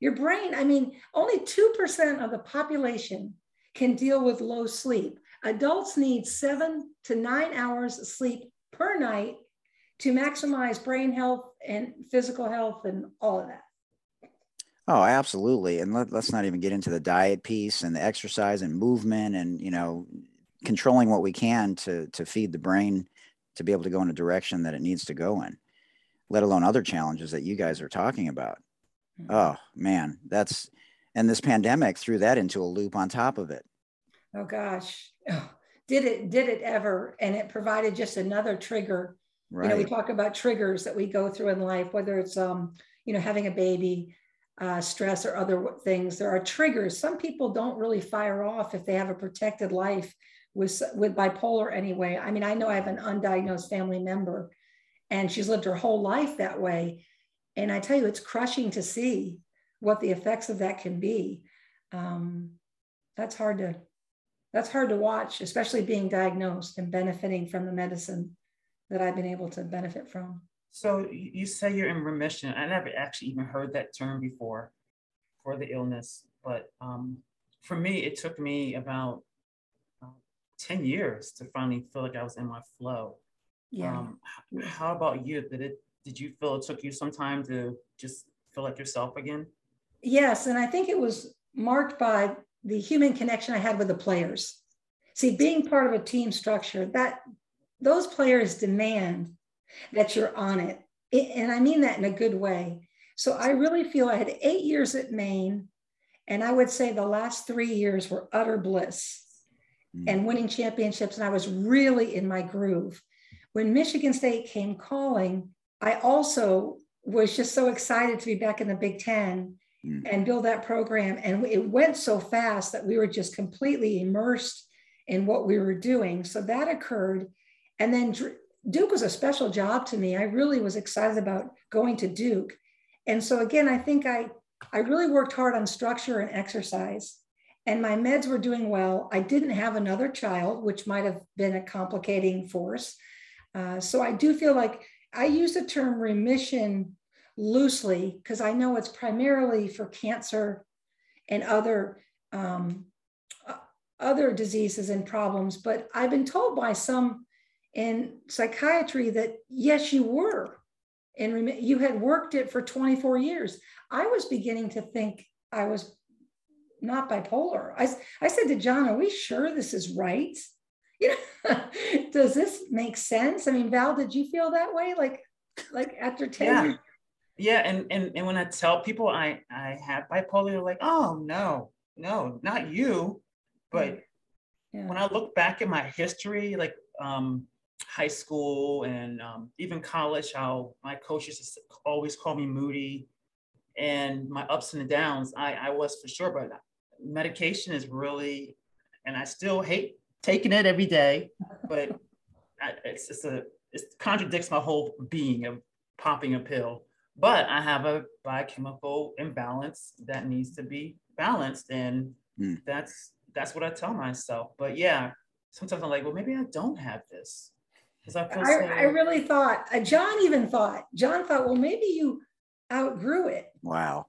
your brain, I mean, only two percent of the population can deal with low sleep. Adults need seven to nine hours of sleep per night to maximize brain health and physical health and all of that. Oh, absolutely. And let, let's not even get into the diet piece and the exercise and movement and, you know, controlling what we can to, to feed the brain to be able to go in a direction that it needs to go in, let alone other challenges that you guys are talking about. Mm-hmm. Oh, man, that's, and this pandemic threw that into a loop on top of it. Oh, gosh. Oh, did it, did it ever. And it provided just another trigger. Right. You know, we talk about triggers that we go through in life, whether it's, um, you know, having a baby, Uh, stress or other things. There are triggers. Some people don't really fire off if they have a protected life with, with bipolar anyway. I mean, I know I have an undiagnosed family member and she's lived her whole life that way. And I tell you, it's crushing to see what the effects of that can be. Um, that's hard to, that's hard to watch, especially being diagnosed and benefiting from the medicine that I've been able to benefit from. So you say you're in remission. I never actually even heard that term before for the illness. But um, for me, it took me about uh, ten years to finally feel like I was in my flow. Yeah. Um, how about you? Did it, did you feel it took you some time to just feel like yourself again? Yes. And I think it was marked by the human connection I had with the players. See, being part of a team structure, that those players demand that you're on it. And I mean that in a good way. So I really feel I had eight years at Maine, and I would say the last three years were utter bliss mm. and winning championships. And I was really in my groove. When Michigan State came calling, I also was just so excited to be back in the Big Ten mm. and build that program. And it went so fast that we were just completely immersed in what we were doing. So that occurred. And then Duke was a special job to me. I really was excited about going to Duke. And so again, I think I, I really worked hard on structure and exercise, and my meds were doing well. I didn't have another child, which might've been a complicating force. Uh, so I do feel like I use the term remission loosely because I know it's primarily for cancer and other, um, other diseases and problems, but I've been told by some in psychiatry that yes, you were, and you had worked it for twenty-four years. I was beginning to think I was not bipolar. I, I said to John, are we sure this is right? You know, does this make sense? I mean, Val, did you feel that way? Like, like after ten yeah. years? Yeah, and, and and when I tell people I, I have bipolar, they're like, oh no, no, not you. But yeah. when I look back at my history, like um, high school and um, even college, how my coaches always call me moody and my ups and downs, I, I was for sure, but medication is really, and I still hate taking it every day, but I, it's, it's a, it contradicts my whole being of popping a pill, but I have a biochemical imbalance that needs to be balanced. And mm. that's, that's what I tell myself, but yeah, sometimes I'm like, well, maybe I don't have this. I, feel I, I really thought, uh, John even thought, John thought, well, maybe you outgrew it. Wow.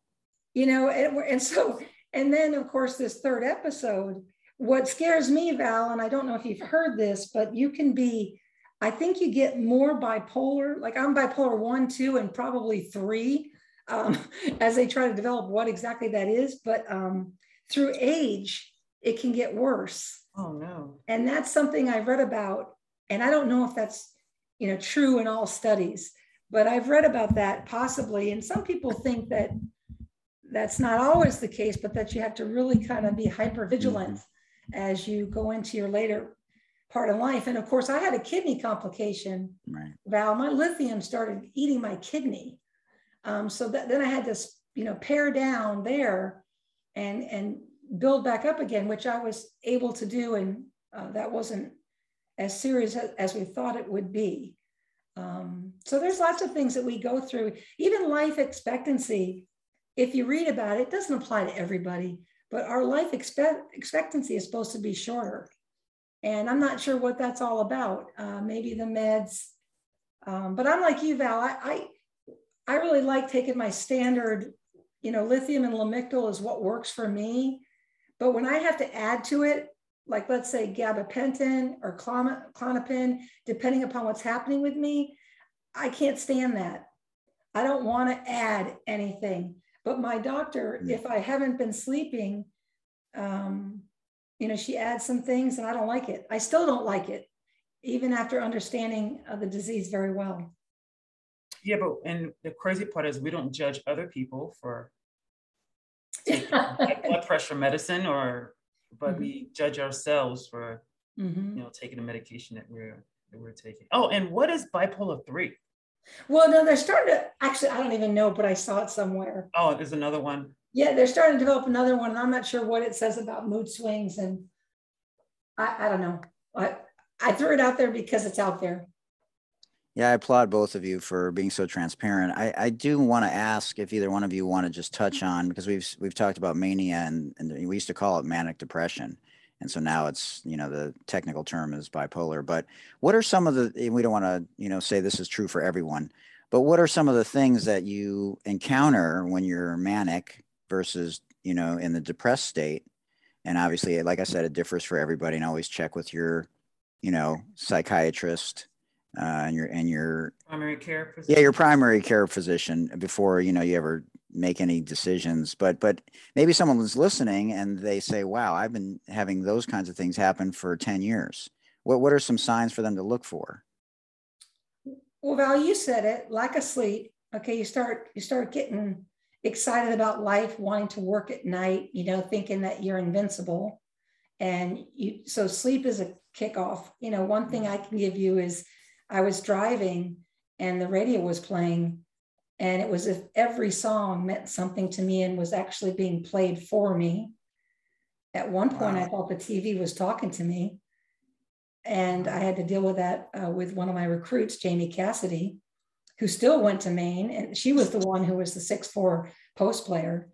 You know, and, and so, and then of course, this third episode, what scares me, Val, and I don't know if you've heard this, but you can be, I think you get more bipolar, like I'm bipolar one, two, and probably three, um, as they try to develop what exactly that is. But um, through age, it can get worse. Oh no. And that's something I've read about. And I don't know if that's, you know, true in all studies, but I've read about that possibly. And some people think that that's not always the case, but that you have to really kind of be hyper vigilant mm-hmm. as you go into your later part of life. And of course, I had a kidney complication, right, Val. My lithium started eating my kidney. Um, so that, then I had to, you know, pare down there and, and build back up again, which I was able to do. And uh, that wasn't as serious as we thought it would be. Um, so there's lots of things that we go through. Even life expectancy, if you read about it, it doesn't apply to everybody, but our life expect- expectancy is supposed to be shorter. And I'm not sure what that's all about. Uh, maybe the meds, um, but I'm like you, Val. I, I I really like taking my standard, you know, lithium and Lamictal is what works for me. But when I have to add to it, like let's say gabapentin or clonopin, depending upon what's happening with me, I can't stand that. I don't want to add anything. But my doctor, if I haven't been sleeping, um, you know, she adds some things and I don't like it. I still don't like it, even after understanding uh, the disease very well. Yeah, but and the crazy part is we don't judge other people for taking like blood pressure medicine, or but mm-hmm. we judge ourselves for mm-hmm. you know taking the medication that we're that we're taking. Oh, and what is bipolar three? Well, no, they're starting to actually, I don't even know, but I saw it somewhere. Oh, there's another one. Yeah, they're starting to develop another one, and I'm not sure what it says about mood swings, and I, I don't know. I, I threw it out there because it's out there. Yeah, I applaud both of you for being so transparent. I, I do want to ask if either one of you want to just touch on, because we've we've talked about mania, and, and we used to call it manic depression, and so now it's, you know, the technical term is bipolar. But what are some of the, and we don't want to, you know, say this is true for everyone, but what are some of the things that you encounter when you're manic versus, you know, in the depressed state? And obviously, like I said, it differs for everybody, and always check with your, you know, psychiatrist uh, and your and your primary care physician. Yeah, your primary care physician before, you know, you ever make any decisions. But but maybe someone was listening and they say, wow, I've been having those kinds of things happen for ten years. What what are some signs for them to look for? Well, Val, you said it, lack of sleep. Okay, you start you start getting excited about life, wanting to work at night, you know, thinking that you're invincible. And you, so sleep is a kickoff. You know, one thing I can give you is I was driving and the radio was playing, and it was as if every song meant something to me and was actually being played for me. At one point, wow, I thought the T V was talking to me. And I had to deal with that uh, with one of my recruits, Jamie Cassidy, who still went to Maine, and she was the one who was the six four post player.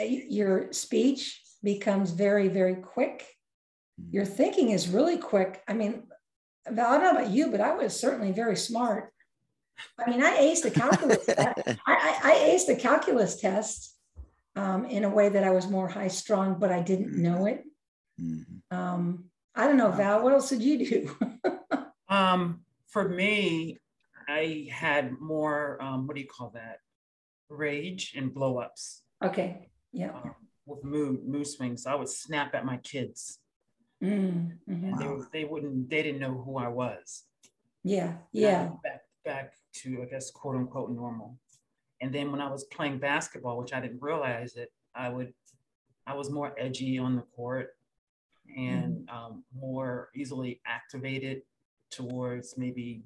Your speech becomes very, very quick. Your thinking is really quick. I mean, Val, I don't know about you, but I was certainly very smart. I mean, I aced the calculus test. I, I, I aced the calculus test um, in a way that I was more high-strung, but I didn't know it. Um, I don't know, Val, what else did you do? um, for me, I had more, um, what do you call that? Rage and blow-ups. Okay, yeah. Um, with mood, mood swings. I would snap at my kids. Mm, mm-hmm. And wow. they, they wouldn't, they didn't know who I was. Yeah, yeah. Back, back to, I guess, quote unquote, normal. And then when I was playing basketball, which I didn't realize it, I would, I was more edgy on the court and mm. um, more easily activated towards maybe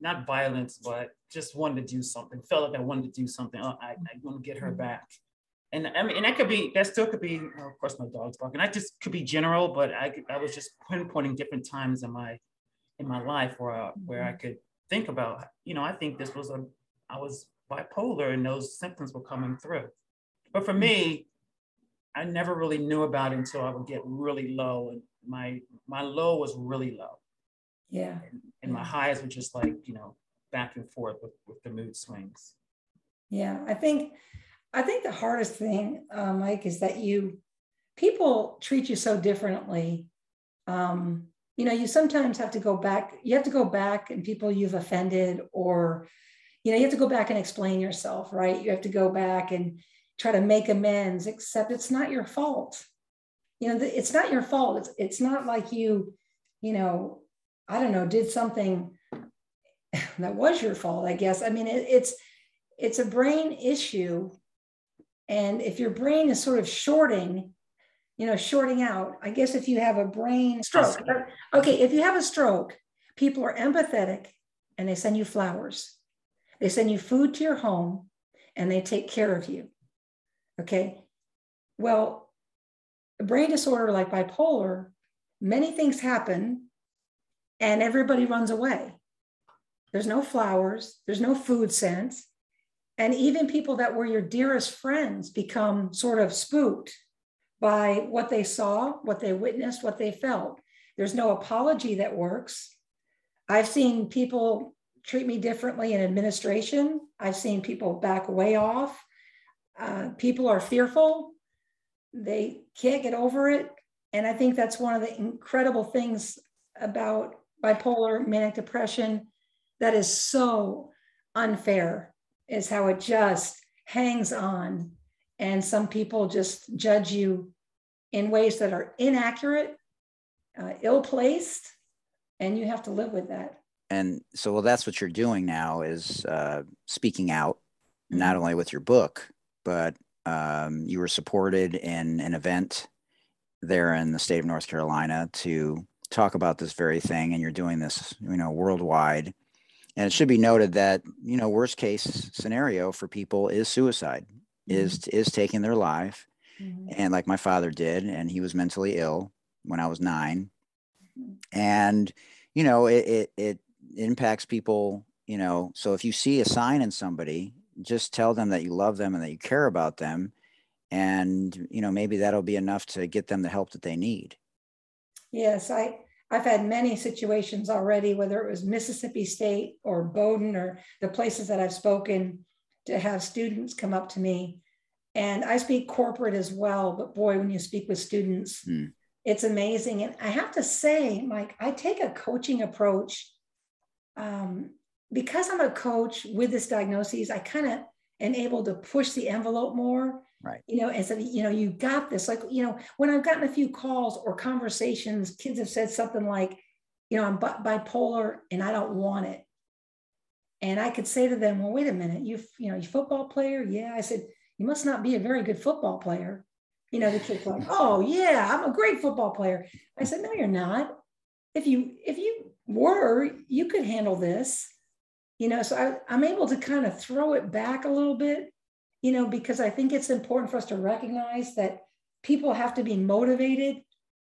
not violence, but just wanted to do something. Felt like I wanted to do something. Oh, I, I want to get her back. And I mean, and that could be, that still could be, oh, of course my dog's barking. I just could be general, but I I was just pinpointing different times in my, in my life where I, where I could think about, you know, I think this was a, I was bipolar and those symptoms were coming through. But for me, I never really knew about it until I would get really low. And my, my low was really low. Yeah. And, and my highs were just like, you know, back and forth with, with the mood swings. Yeah, I think, I think the hardest thing, uh, Mike, is that you, people treat you so differently. Um, you know, you sometimes have to go back, you have to go back and people you've offended, or, you know, you have to go back and explain yourself, right? You have to go back and try to make amends, except it's not your fault. You know, it's not your fault. It's, it's not like you, you know, I don't know, did something that was your fault, I guess. I mean, it, it's it's a brain issue. And if your brain is sort of shorting, you know, shorting out. I guess if you have a brain stroke. Okay, if you have a stroke, people are empathetic and they send you flowers. They send you food to your home and they take care of you. Okay. Well, a brain disorder like bipolar, many things happen and everybody runs away. There's no flowers, there's no food sent. And even people that were your dearest friends become sort of spooked by what they saw, what they witnessed, what they felt. There's no apology that works. I've seen people treat me differently in administration. I've seen people back way off. Uh, people are fearful. They can't get over it. And I think that's one of the incredible things about bipolar manic depression that is so unfair, is how it just hangs on. And some people just judge you in ways that are inaccurate, uh, ill-placed, and you have to live with that. And so, well, that's what you're doing now, is uh, speaking out, not only with your book, but um, you were supported in an event there in the state of North Carolina to talk about this very thing. And you're doing this, you know, worldwide. And it should be noted that, you know, worst case scenario for people is suicide, mm-hmm. is, is taking their life. Mm-hmm. And like my father did, and he was mentally ill when I was nine. Mm-hmm. And, you know, it, it, it impacts people, you know, so if you see a sign in somebody, just tell them that you love them and that you care about them. And, you know, maybe that'll be enough to get them the help that they need. Yes, I, I've had many situations already, whether it was Mississippi State or Bowdoin or the places that I've spoken, to have students come up to me. And I speak corporate as well, but boy, when you speak with students, mm. it's amazing. And I have to say, Mike, I take a coaching approach. Um, because I'm a coach with this diagnosis, I kind of am able to push the envelope more. Right. You know, and so, you know, you got this, like, you know, when I've gotten a few calls or conversations, kids have said something like, you know, I'm bi- bipolar and I don't want it. And I could say to them, well, wait a minute, you, you know, you football player. Yeah. I said, you must not be a very good football player. You know, the kid's like, oh yeah, I'm a great football player. I said, no, you're not. If you, if you were, you could handle this, you know? So I, I'm able to kind of throw it back a little bit, you know, because I think it's important for us to recognize that people have to be motivated.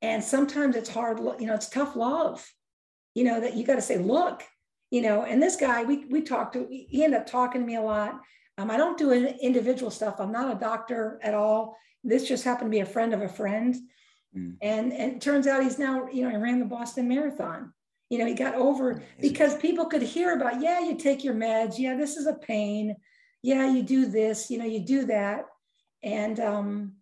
And sometimes it's hard, you know, it's tough love, you know, that you got to say, look, you know, and this guy, we, we talked to, he ended up talking to me a lot. Um, I don't do individual stuff. I'm not a doctor at all. This just happened to be a friend of a friend. Mm. And, and it turns out he's now, you know, he ran the Boston Marathon. You know, he got over, because people could hear about, yeah, you take your meds. Yeah, this is a pain. Yeah, you do this, you know, you do that. And, um,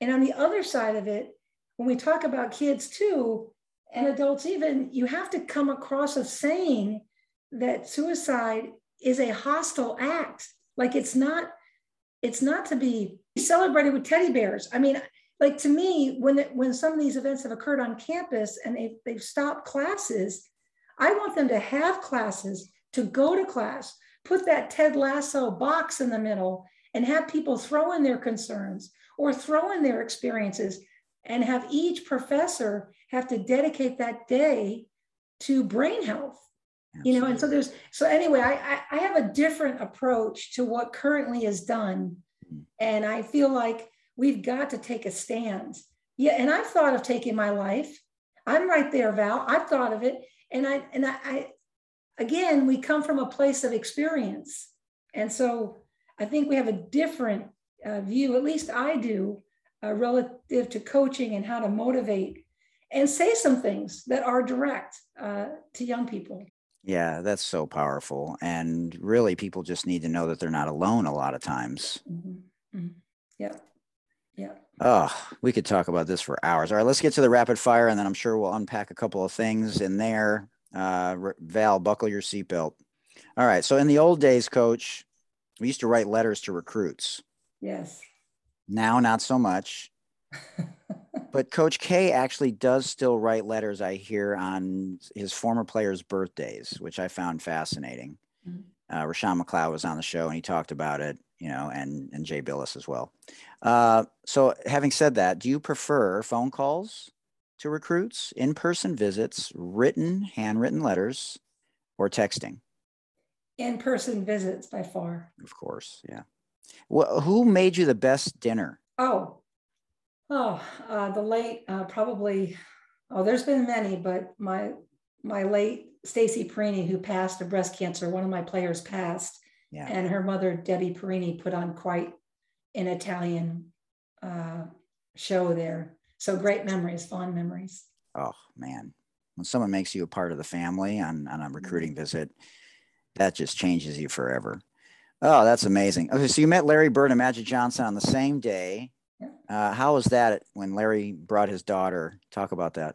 and on the other side of it, when we talk about kids too, and adults even, you have to come across as saying that suicide is a hostile act. Like, it's not, it's not to be celebrated with teddy bears. I mean, like, to me, when, it, when some of these events have occurred on campus and they've, they've stopped classes, I want them to have classes, to go to class, put that Ted Lasso box in the middle and have people throw in their concerns or throw in their experiences, and have each professor have to dedicate that day to brain health. Absolutely. You know, and so there's, so anyway, I, I have a different approach to what currently is done. And I feel like we've got to take a stand. Yeah. And I've thought of taking my life. I'm right there, Val. I've thought of it. And I, and I, I again, we come from a place of experience. And so I think we have a different uh, view, at least I do, uh, relative to coaching and how to motivate and say some things that are direct uh, to young people. Yeah, that's so powerful. And really, people just need to know that they're not alone a lot of times. Mm-hmm. Mm-hmm. Yeah. Yeah. Oh, we could talk about this for hours. All right, let's get to the rapid fire, and then I'm sure we'll unpack a couple of things in there. Uh, Val, buckle your seatbelt. All right. So in the old days, Coach, we used to write letters to recruits. Yes. Now, not so much. But Coach K actually does still write letters, I hear, on his former players' birthdays, which I found fascinating. Mm-hmm. Uh, Rashawn McLeod was on the show and he talked about it, you know, and, and Jay Billis as well. Uh, so having said that, do you prefer phone calls to recruits, in-person visits, written, handwritten letters, or texting? In-person visits by far. Of course. Yeah. Well, who made you the best dinner? Oh, oh, uh, the late, uh, probably, oh, there's been many, but my, my late Stacy Perini, who passed of breast cancer, one of my players passed, yeah. and her mother, Debbie Perini, put on quite an Italian uh, show there. So great memories, fond memories. Oh man, when someone makes you a part of the family on, on a recruiting visit, that just changes you forever. Oh, that's amazing. Okay, so you met Larry Bird and Magic Johnson on the same day. Uh, how was that when Larry brought his daughter? Talk about that.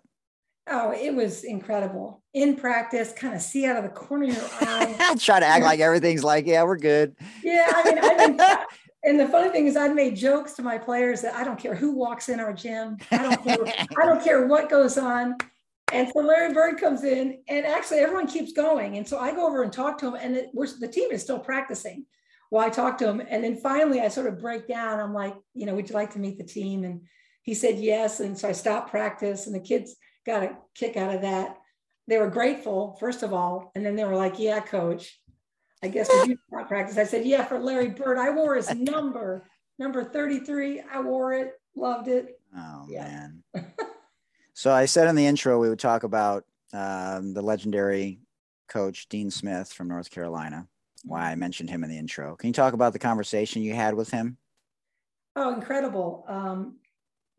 Oh, it was incredible. In practice, kind of see out of the corner of your eye. I'll try to act like everything's like, yeah, we're good. Yeah, I mean, I mean, and the funny thing is, I've made jokes to my players that I don't care who walks in our gym. I don't care. I don't care what goes on. And so Larry Bird comes in, and actually everyone keeps going. And so I go over and talk to him, and it, we're, the team is still practicing while I talk to him. And then finally, I sort of break down. I'm like, you know, would you like to meet the team? And he said yes. And so I stopped practice, and the kids got a kick out of that. They were grateful, first of all. And then they were like, yeah, coach, I guess would you not practice? I said, yeah, for Larry Bird. I wore his number, number thirty-three. I wore it, loved it. Oh, yeah. Man. So I said in the intro, we would talk about um, the legendary coach, Dean Smith from North Carolina, why I mentioned him in the intro. Can you talk about the conversation you had with him? Oh, incredible. Um,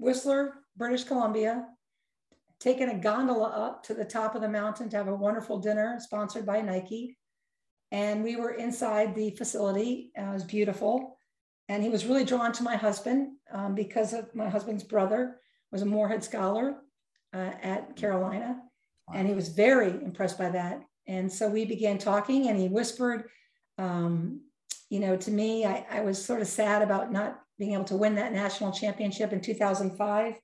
Whistler, British Columbia. Taking a gondola up to the top of the mountain to have a wonderful dinner sponsored by Nike. And we were inside the facility. It was beautiful. And he was really drawn to my husband um, because of my husband's brother was a Moorhead Scholar uh, at Carolina. Wow. And he was very impressed by that. And so we began talking and he whispered, um, you know, to me, I, I was sort of sad about not being able to win that national championship in two thousand five.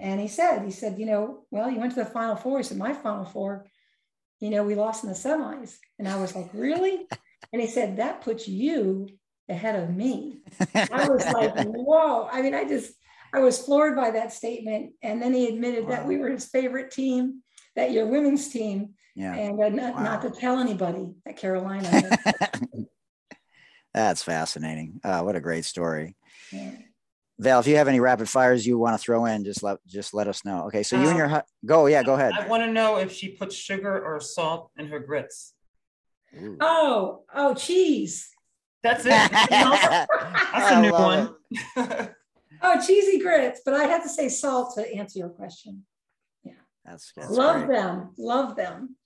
And he said, he said, you know, well, you went to the Final Four. He said, my Final Four, you know, we lost in the semis. And I was like, really? And he said, that puts you ahead of me. I was like, whoa. I mean, I just, I was floored by that statement. And then he admitted wow. that we were his favorite team, that your women's team, yeah. and uh, not, wow. not to tell anybody at Carolina. That's fascinating. Oh, what a great story. Yeah. Val, if you have any rapid fires you want to throw in, just let just let us know. Okay, so um, you and your hu- go, yeah, go ahead. I want to know if she puts sugar or salt in her grits. Ooh. Oh, oh, cheese. That's it. That's a new one. Oh, cheesy grits, but I have to say salt to answer your question. Yeah, that's, that's love great. them, love them.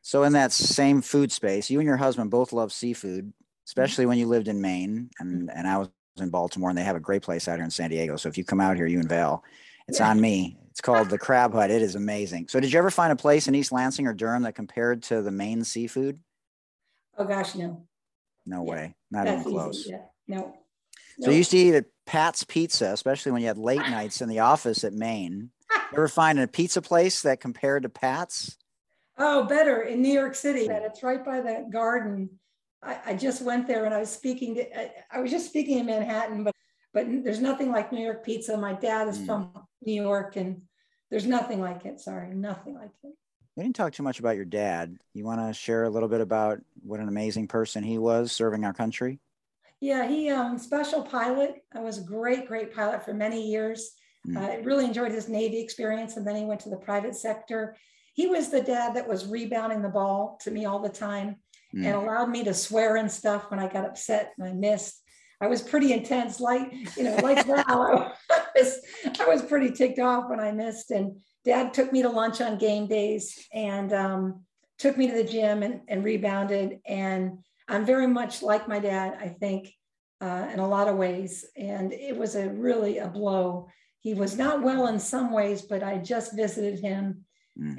So in that same food space, you and your husband both love seafood, especially mm-hmm. when you lived in Maine, and and I was. in Baltimore, and they have a great place out here in San Diego. So if you come out here, you and Val, it's yeah. on me. It's called the Crab Hut. It is amazing. So did you ever find a place in East Lansing or Durham that compared to the Maine seafood? Oh gosh, no. No yeah. way. Not That's even close. Easy. Yeah. No. So no. you used to eat at Pat's Pizza, especially when you had late nights in the office at Maine. You ever find a pizza place that compared to Pat's? Oh, better in New York City. That it's right by the garden. I just went there and I was speaking to, I, I was just speaking in Manhattan, but but there's nothing like New York pizza. My dad is mm. from New York and there's nothing like it. Sorry, nothing like it. We didn't talk too much about your dad. You want to share a little bit about what an amazing person he was serving our country? Yeah, he um special pilot. I was a great, great pilot for many years. Mm. I really enjoyed his Navy experience. And then he went to the private sector. He was the dad that was rebounding the ball to me all the time. Mm. And allowed me to swear and stuff when I got upset and I missed. I was pretty intense, like, you know, like wow, I was, I was pretty ticked off when I missed. And Dad took me to lunch on game days and um, took me to the gym and, and rebounded. And I'm very much like my dad, I think, uh, in a lot of ways. And it was a really a blow. He was not well in some ways, but I just visited him.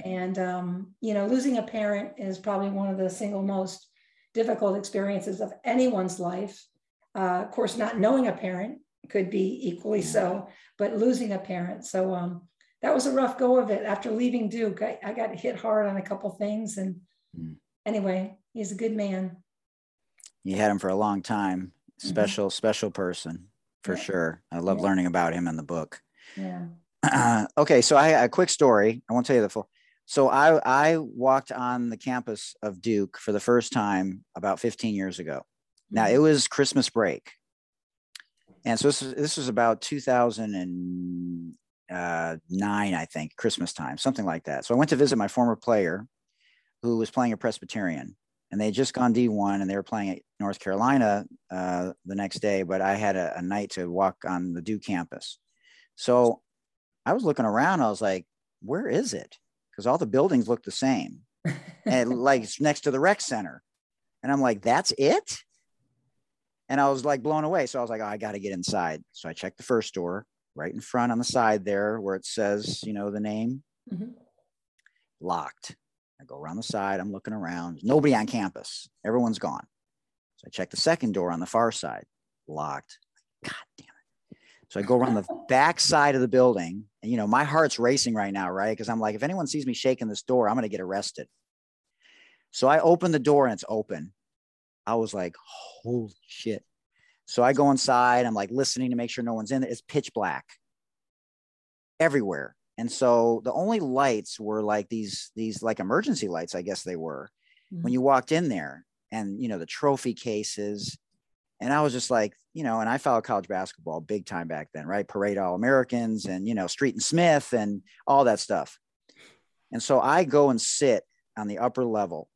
And, um, you know, losing a parent is probably one of the single most difficult experiences of anyone's life. Uh, of course, not knowing a parent could be equally yeah. so, but losing a parent. So um, that was a rough go of it. After leaving Duke, I, I got hit hard on a couple things. And mm. anyway, he's a good man. you had him for a long time. Special, mm-hmm. special person for yeah. sure. I love yeah. learning about him in the book. Yeah. Uh, okay. So I a quick story. I won't tell you the full. So I, I walked on the campus of Duke for the first time about fifteen years ago. Now it was Christmas break. And so this was, this was about two thousand nine, I think, Christmas time, something like that. So I went to visit my former player who was playing at Presbyterian, and they had just gone D one and they were playing at North Carolina uh, the next day, but I had a, a night to walk on the Duke campus. So I was looking around, I was like, where is it? Because all the buildings look the same and it, like it's next to the rec center. And I'm like, that's it? And I was like blown away. So I was like, oh, I got to get inside. So I checked the first door right in front on the side there where it says, you know, the name mm-hmm. locked. I go around the side. I'm looking around. Nobody on campus. Everyone's gone. So I check the second door on the far side, locked. God damn it. So I go around the back side of the building and, you know, my heart's racing right now. Right. Cause I'm like, if anyone sees me shaking this door, I'm going to get arrested. So I open the door and it's open. I was like, holy shit. So I go inside. I'm like listening to make sure no one's in there. It's pitch black everywhere. And so the only lights were like these, these like emergency lights, I guess they were mm-hmm. when you walked in there and, you know, the trophy cases. And I was just like, you know, and I followed college basketball big time back then, right? Parade All-Americans and, you know, Street and Smith and all that stuff. And so I go and sit on the upper level.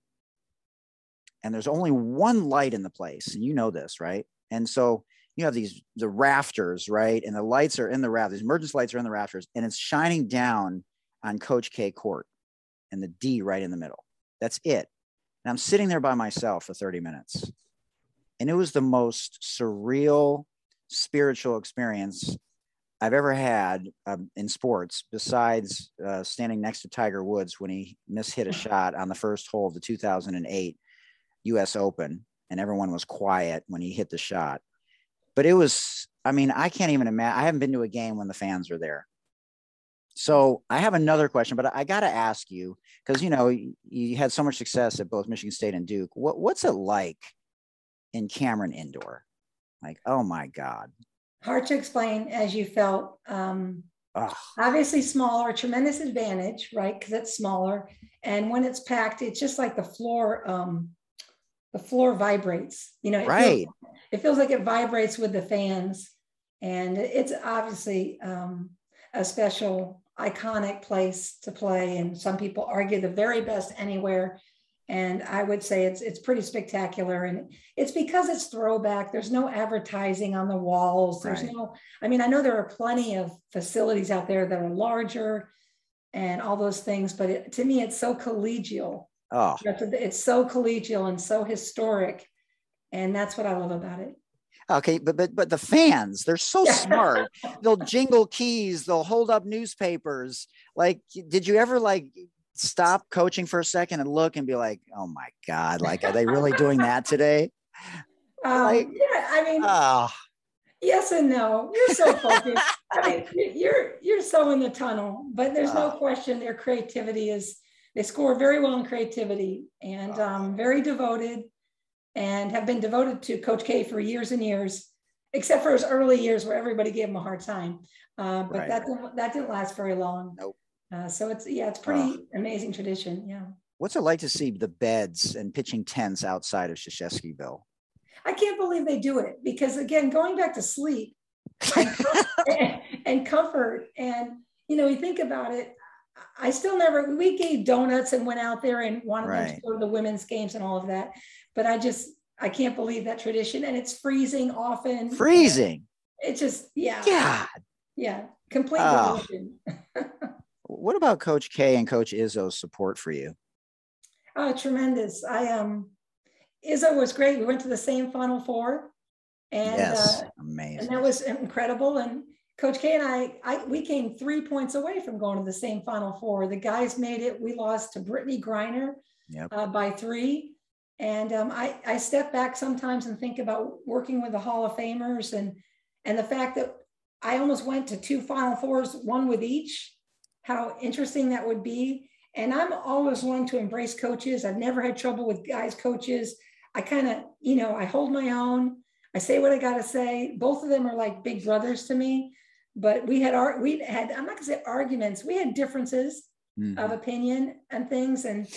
And there's only one light in the place. And you know this, right? And so you have these, the rafters, right? And the lights are in the rafters. These emergency lights are in the rafters. And it's shining down on Coach K court and the D right in the middle. That's it. And I'm sitting there by myself for thirty minutes. And it was the most surreal spiritual experience I've ever had um, in sports, besides uh, standing next to Tiger Woods when he mishit a shot on the first hole of the two thousand eight U S Open, and everyone was quiet when he hit the shot. But it was, I mean, I can't even imagine. I haven't been to a game when the fans are there. So I have another question, but I got to ask you, because, you know, you had so much success at both Michigan State and Duke. What, what's it like in Cameron Indoor? Like, oh my God. Hard to explain as you felt. Um, Ugh. Obviously smaller, tremendous advantage, right? Because it's smaller. And when it's packed, it's just like the floor, um, the floor vibrates, you know, it, right. feels, it feels like it vibrates with the fans. And it's obviously um, a special, iconic place to play. And some people argue the very best anywhere. And I would say it's it's pretty spectacular. And it's because it's throwback. There's no advertising on the walls. There's right. no, I mean, I know there are plenty of facilities out there that are larger and all those things, but it, to me, it's so collegial. Oh, it's so collegial and so historic, and that's what I love about it. Okay, but but but the fans, they're so smart. They'll jingle keys, they'll hold up newspapers. Like, did you ever like stop coaching for a second and look and be like, oh my God, like, are they really doing that today? Um, like, yeah, I mean, oh. Yes and no. You're so focused. I mean, you're you're so in the tunnel, but there's oh. no question their creativity is. They score very well in creativity and um, very devoted, and have been devoted to Coach K for years and years, except for his early years where everybody gave him a hard time. Uh, but right. that, didn't, that didn't last very long. Nope. Uh, so it's, yeah, it's pretty oh. amazing tradition. Yeah. What's it like to see the beds and pitching tents outside of Sheshetskyville? I can't believe they do it because, again, going back to sleep and, and, and comfort, and, you know, you think about it, I still never, we gave donuts and went out there and wanted right. them to go to the women's games and all of that. But I just, I can't believe that tradition. And it's freezing often. Freezing. It's just, yeah. God. Yeah. Complete oh. devotion. What about Coach K and Coach Izzo's support for you? Oh, tremendous. I um, Izzo was great. We went to the same Final Four. And, yes. Uh, Amazing. And that was incredible. And Coach K and I, I, we came three points away from going to the same Final Four. The guys made it. We lost to Brittany Griner yep. uh, by three. And um, I, I step back sometimes and think about working with the Hall of Famers, and, and the fact that I almost went to two Final Fours, one with each, how interesting that would be. And I'm always one to embrace coaches. I've never had trouble with guys coaches. I kind of, you know, I hold my own. I say what I got to say. Both of them are like big brothers to me, but we had our, we had, I'm not gonna say arguments. We had differences mm-hmm. of opinion and things, and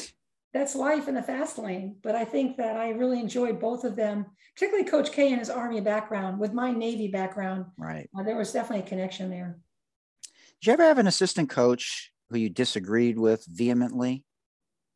that's life in the fast lane. But I think that I really enjoyed both of them, particularly Coach K and his Army background with my Navy background. Right. Uh, there was definitely a connection there. Did you ever have an assistant coach who you disagreed with vehemently,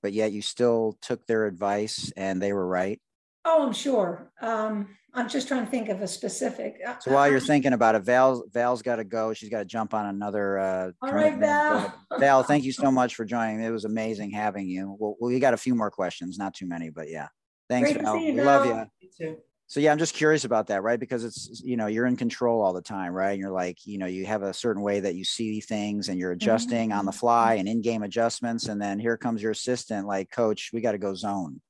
but yet you still took their advice and they were right? Oh, I'm sure. Um, I'm just trying to think of a specific. So while you're thinking about it, Val, Val's got to go. She's got to jump on another. Uh, All right, Val. Val, thank you so much for joining. It was amazing having you. Well, we got a few more questions, not too many, but yeah. Thanks, Great Val. To see you, we Val. Love you. Me too. So yeah, I'm just curious about that, right? Because it's, you know, you're in control all the time, right? And you're like, you know, you have a certain way that you see things and you're adjusting mm-hmm. on the fly and in-game adjustments. And then here comes your assistant, like, coach, we got to go zone.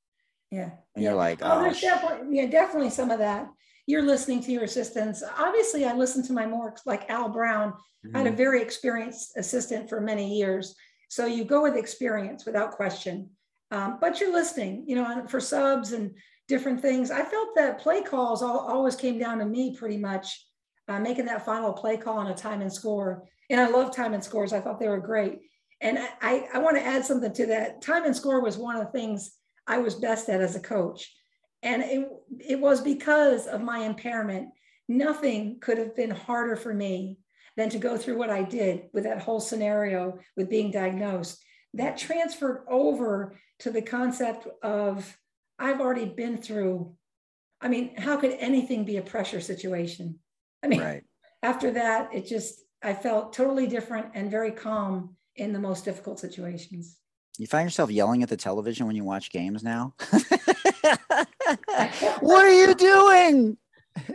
Yeah. And you're yeah. like, oh, oh there's definitely, yeah, definitely some of that. You're listening to your assistants. Obviously I listened to my more, like Al Brown, mm-hmm. I had a very experienced assistant for many years. So you go with experience without question, um, but you're listening, you know, for subs and different things. I felt that play calls all, always came down to me pretty much, uh, making that final play call on a time and score. And I love time and scores. I thought they were great. And I, I, I want to add something to that. Time and score was one of the things I was best at as a coach. And it, it was because of my impairment. Nothing could have been harder for me than to go through what I did with that whole scenario with being diagnosed. That transferred over to the concept of I've already been through, I mean, how could anything be a pressure situation? I mean, right. after that, it just, I felt totally different and very calm in the most difficult situations. You find yourself yelling at the television when you watch games now? What are you doing?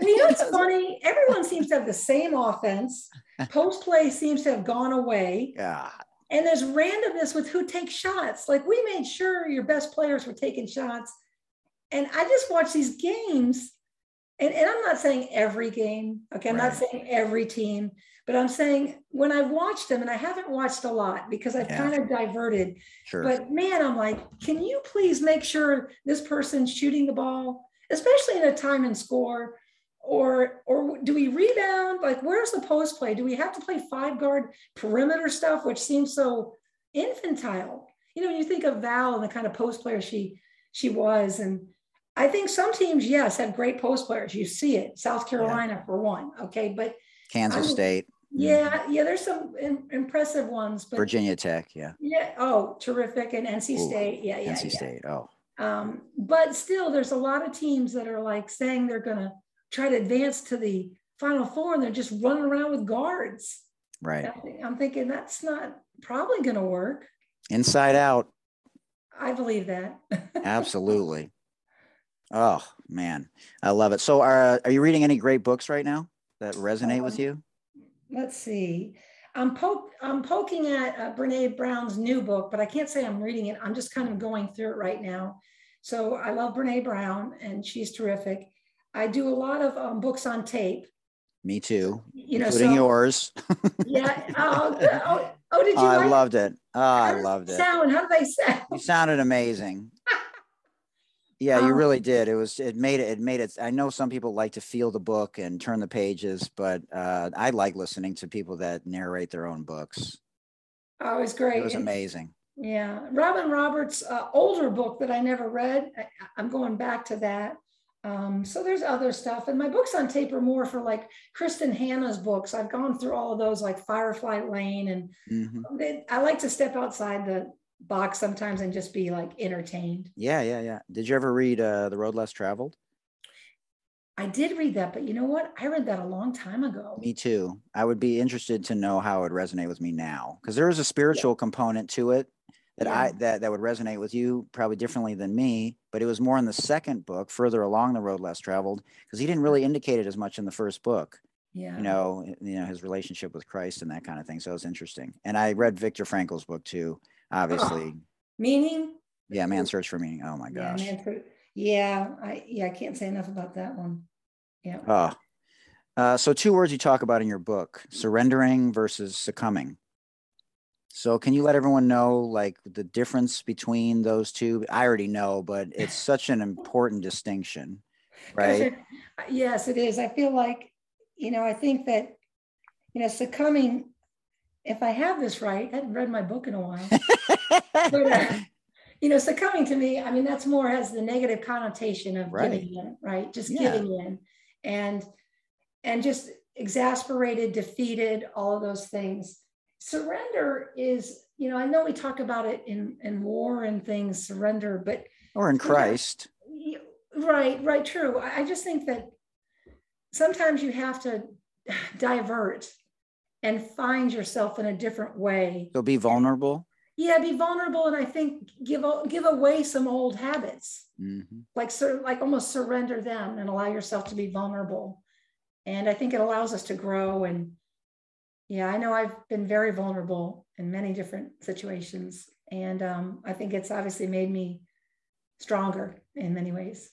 You know, it's funny. Everyone seems to have the same offense. Post-play seems to have gone away. Yeah. And there's randomness with who takes shots. Like, we made sure your best players were taking shots. And I just watch these games, and, and I'm not saying every game, okay, I'm right. not saying every team, but I'm saying when I've watched them, and I haven't watched a lot because I've yeah. kind of diverted, sure. but man, I'm like, can you please make sure this person's shooting the ball, especially in a time and score, or, or do we rebound? Like, where's the post play? Do we have to play five guard perimeter stuff, which seems so infantile? You know, when you think of Val and the kind of post player she, she was, and I think some teams, yes, have great post players. You see it, South Carolina yeah. for one, okay, but Kansas I mean, State. Yeah, yeah, there's some in, impressive ones. But Virginia Tech, yeah. Yeah, oh, terrific, and N C Ooh, State, yeah, yeah, N C yeah. State, oh. Um, but still, there's a lot of teams that are like saying they're going to try to advance to the Final Four, and they're just running around with guards. Right. I'm thinking that's not probably going to work. Inside out. I believe that. Absolutely. Oh, man. I love it. So are, are you reading any great books right now that resonate um, with you? Let's see. I'm, po- I'm poking at uh, Brene Brown's new book, but I can't say I'm reading it. I'm just kind of going through it right now. So I love Brene Brown, and she's terrific. I do a lot of um, books on tape. Me too. You know, including so, yours. yeah. Oh, oh, oh, did you? Oh, like I loved it. it? Oh, I loved it. Sound? How did I sound? You sounded amazing. Yeah, you really did. It was, it made it, it made it. I know some people like to feel the book and turn the pages, but uh, I like listening to people that narrate their own books. Oh, it was great. It was amazing. Yeah. Robin Roberts' uh, older book that I never read. I, I'm going back to that. Um, so there's other stuff. And my books on tape are more for like Kristen Hanna's books. I've gone through all of those, like Firefly Lane. And mm-hmm. they, I like to step outside the box sometimes and just be like entertained. Yeah, yeah, yeah. Did you ever read uh, The Road Less Traveled? I did read that, but you know what? I read that a long time ago. Me too. I would be interested to know how it would resonate with me now, because there was a spiritual yeah. component to it that yeah. I that, that would resonate with you probably differently than me, but it was more in the second book, further along The Road Less Traveled, because he didn't really indicate it as much in the first book. Yeah. You know, you know, his relationship with Christ and that kind of thing. So it was interesting. And I read Viktor Frankl's book too. Obviously, oh, meaning. Yeah, Man's Search for Meaning. Oh my gosh. Yeah, man, yeah, I yeah I can't say enough about that one. Yeah. Oh, uh, so two words you talk about in your book: surrendering versus succumbing. So can you let everyone know like the difference between those two? I already know, but it's such an important distinction, right? Yes, it is. I feel like, you know, I think that, you know, succumbing, if I have this right, I haven't read my book in a while, but, uh, you know, succumbing to me, I mean, that's more has the negative connotation of right. giving in, right? Just yeah. giving in and, and just exasperated, defeated, all of those things. Surrender is, you know, I know we talk about it in, in war and things, surrender, but... Or in Christ. You know, right, right, true. I just think that sometimes you have to divert and find yourself in a different way. So be vulnerable? Yeah, be vulnerable, and I think give give away some old habits. Mm-hmm. Like, like almost surrender them and allow yourself to be vulnerable. And I think it allows us to grow and... Yeah, I know I've been very vulnerable in many different situations. And um, I think it's obviously made me stronger in many ways.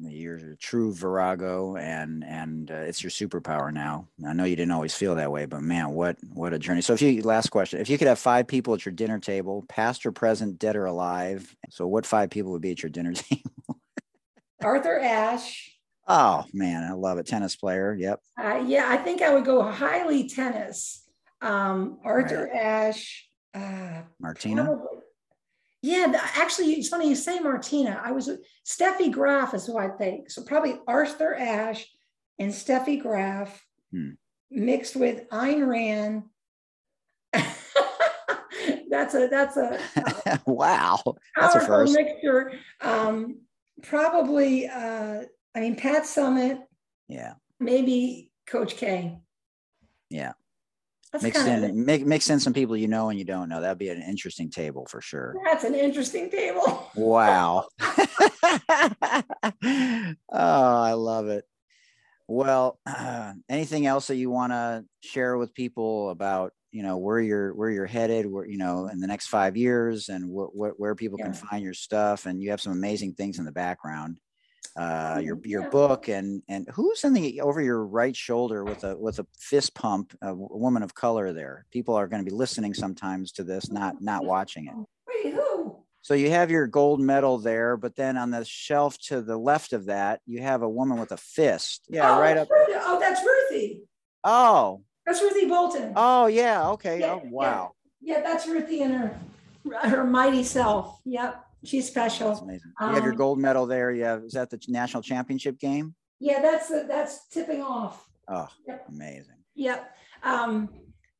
You're a true Virago, and and uh, it's your superpower now. I know you didn't always feel that way, but man, what what a journey. So if you, last question, if you could have five people at your dinner table, past or present, dead or alive. So what five people would be at your dinner table? Arthur Ashe. Oh, man, I love it. Tennis player. Yep. Uh, yeah, I think I would go highly tennis. Um, Arthur right. Ashe. Uh, Martina? Probably. Yeah, actually, it's funny you say Martina. I was Steffi Graf is who I think. So probably Arthur Ashe and Steffi Graf hmm. mixed with Ayn Rand. that's a, that's a. Uh, wow. That's a first. Mixture. Um, probably. Uh, I mean, Pat Summitt. Yeah. Maybe Coach K. Yeah. That's mix kind in, of, make, mix in some people you know and you don't know. That'd be an interesting table for sure. That's an interesting table. Wow. Oh, I love it. Well, uh, anything else that you want to share with people about, you know, where you're where you're headed, where, you know, in the next five years and what wh- where people yeah. can find your stuff? And you have some amazing things in the background. Uh, your your yeah. book and and who's in the over your right shoulder with a with a fist pump, a woman of color there. People are going to be listening sometimes to this, not not watching it. Wait, who? So you have your gold medal there, but then on the shelf to the left of that, you have a woman with a fist. Yeah, oh, right up. Oh, that's Ruthie. Oh, that's Ruthie Bolton. Oh yeah, okay. Yeah, oh wow. Yeah. yeah, that's Ruthie and her her mighty self. Yep. She's special. That's amazing. You um, have your gold medal there. You have, is that the national championship game? Yeah, that's the, that's tipping off. Oh, yep. Amazing. Yep. Um,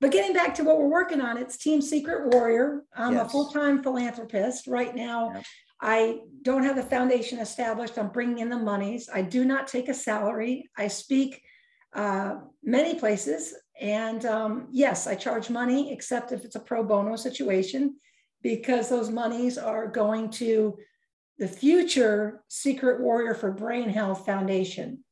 but getting back to what we're working on, it's Team Secret Warrior. I'm yes. a full-time philanthropist. Right now, yep. I don't have the foundation established. I'm bringing in the monies. I do not take a salary. I speak uh, many places. And um, yes, I charge money, except if it's a pro bono situation, because those monies are going to the future Secret Warrior for Brain Health Foundation.